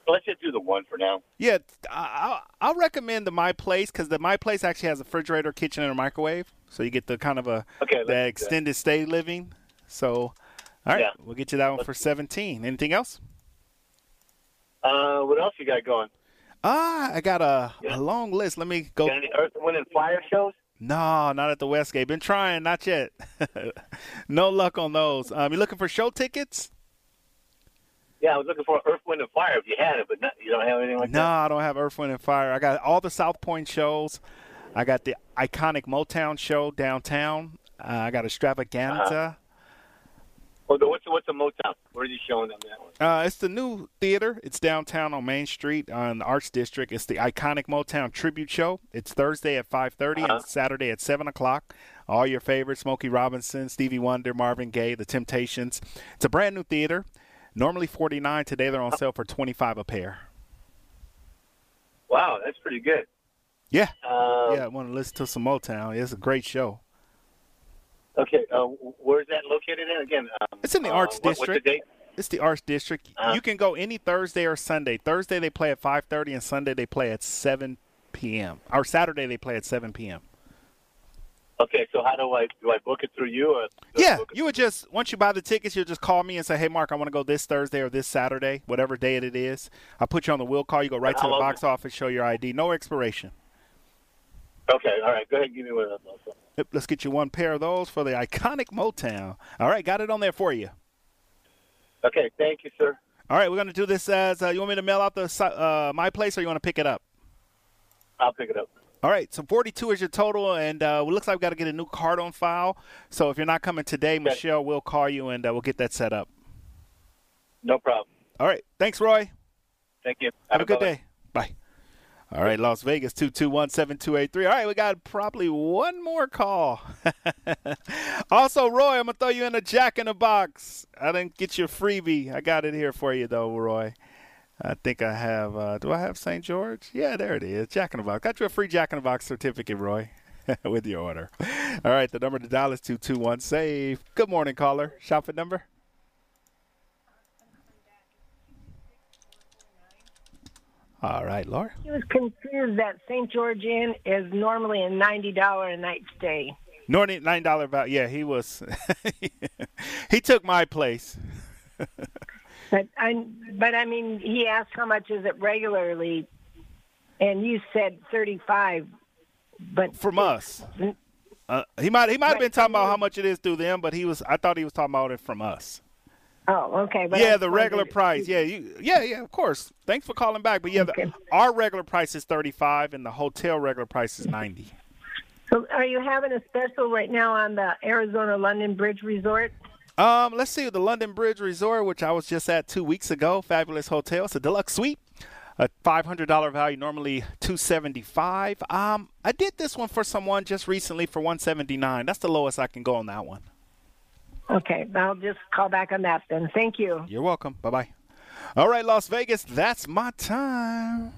Let's just do the one for now. Yeah, I'll, I'll recommend the My Place because the My Place actually has a refrigerator, kitchen, and a microwave, so you get the kind of a okay, the extended stay living. So, all right, yeah. We'll get you that one let's for seventeen. Anything else? Uh, what else you got going? Ah, I got a, yeah. a long list. Let me go. Got any Earth, Wind, and Fire shows? No, not at the Westgate. Been trying, not yet. No luck on those. Um, you looking for show tickets? Yeah, I was looking for Earth, Wind, and Fire if you had it, but not, you don't have anything like no, that? No, I don't have Earth, Wind, and Fire. I got all the South Point shows. I got the Iconic Motown show downtown. Uh, I got Extravaganza. Uh-huh. Well, what's, what's the Motown? Where are you showing them that one? Uh, it's the new theater. It's downtown on Main Street uh, in the Arts District. It's the Iconic Motown Tribute Show. It's Thursday at five thirty uh-huh. and Saturday at seven o'clock. All your favorites, Smokey Robinson, Stevie Wonder, Marvin Gaye, The Temptations. It's a brand-new theater. Normally forty-nine dollars. Today they're on sale for twenty-five dollars a pair. Wow, that's pretty good. Yeah. Um, yeah, I want to listen to some Motown. It's a great show. Okay. Uh, where is that located in? Again, um, it's in the Arts uh, District. What's the date? It's the Arts District. Uh-huh. You can go any Thursday or Sunday. Thursday they play at five thirty, and Sunday they play at seven p.m. Or Saturday they play at seven p.m. Okay, so how do I do I book it through you? Or yeah, you would just, once you buy the tickets, you'll just call me and say, hey, Mark, I want to go this Thursday or this Saturday, whatever day it is. I'll put you on the will call. You go right to the box office, show your I D. No expiration. Okay, all right. Go ahead and give me one of those. Yep, let's get you one pair of those for the Iconic Motown. All right, got it on there for you. Okay, thank you, sir. All right, we're going to do this as, uh, you want me to mail out the uh, My Place or you want to pick it up? I'll pick it up. All right, so forty-two is your total, and uh, it looks like we've got to get a new card on file. So if you're not coming today, okay. Michelle will call you, and uh, we'll get that set up. No problem. All right, thanks, Roy. Thank you. Have, Have a good day. Bye. All right, Las Vegas, two two one, seven two eight three. All right, we got probably one more call. Also, Roy, I'm going to throw you in a jack-in-the-box. I didn't get your freebie. I got it here for you, though, Roy. I think I have uh, – do I have Saint George? Yeah, there it is, Jack in the Box. Got you a free Jack in the Box certificate, Roy, with your order. All right, the number to dial is two two one, SAVE. Good morning, caller. Shopping number? All right, Laura. He was confused that Saint George Inn is normally a ninety dollars a night stay. ninety dollars value. Yeah, he was – he took my place. But I, but I mean, he asked how much is it regularly, and you said thirty-five. But from us, uh, he might he might have been talking about how much it is through them, but he was I thought he was talking about it from us. Oh, okay. But yeah, I'm the regular price. Yeah, you, yeah, yeah. Of course. Thanks for calling back. But yeah, okay. the, our regular price is thirty-five, and the hotel regular price is ninety. So, are you having a special right now on the Arizona London Bridge Resort? Um, let's see, the London Bridge Resort, which I was just at two weeks ago, fabulous hotel. It's a deluxe suite, a five hundred dollars value, normally two hundred seventy-five dollars. Um, I did this one for someone just recently for one hundred seventy-nine dollars. That's the lowest I can go on that one. Okay, I'll just call back on that then. Thank you. You're welcome. Bye-bye. All right, Las Vegas, that's my time.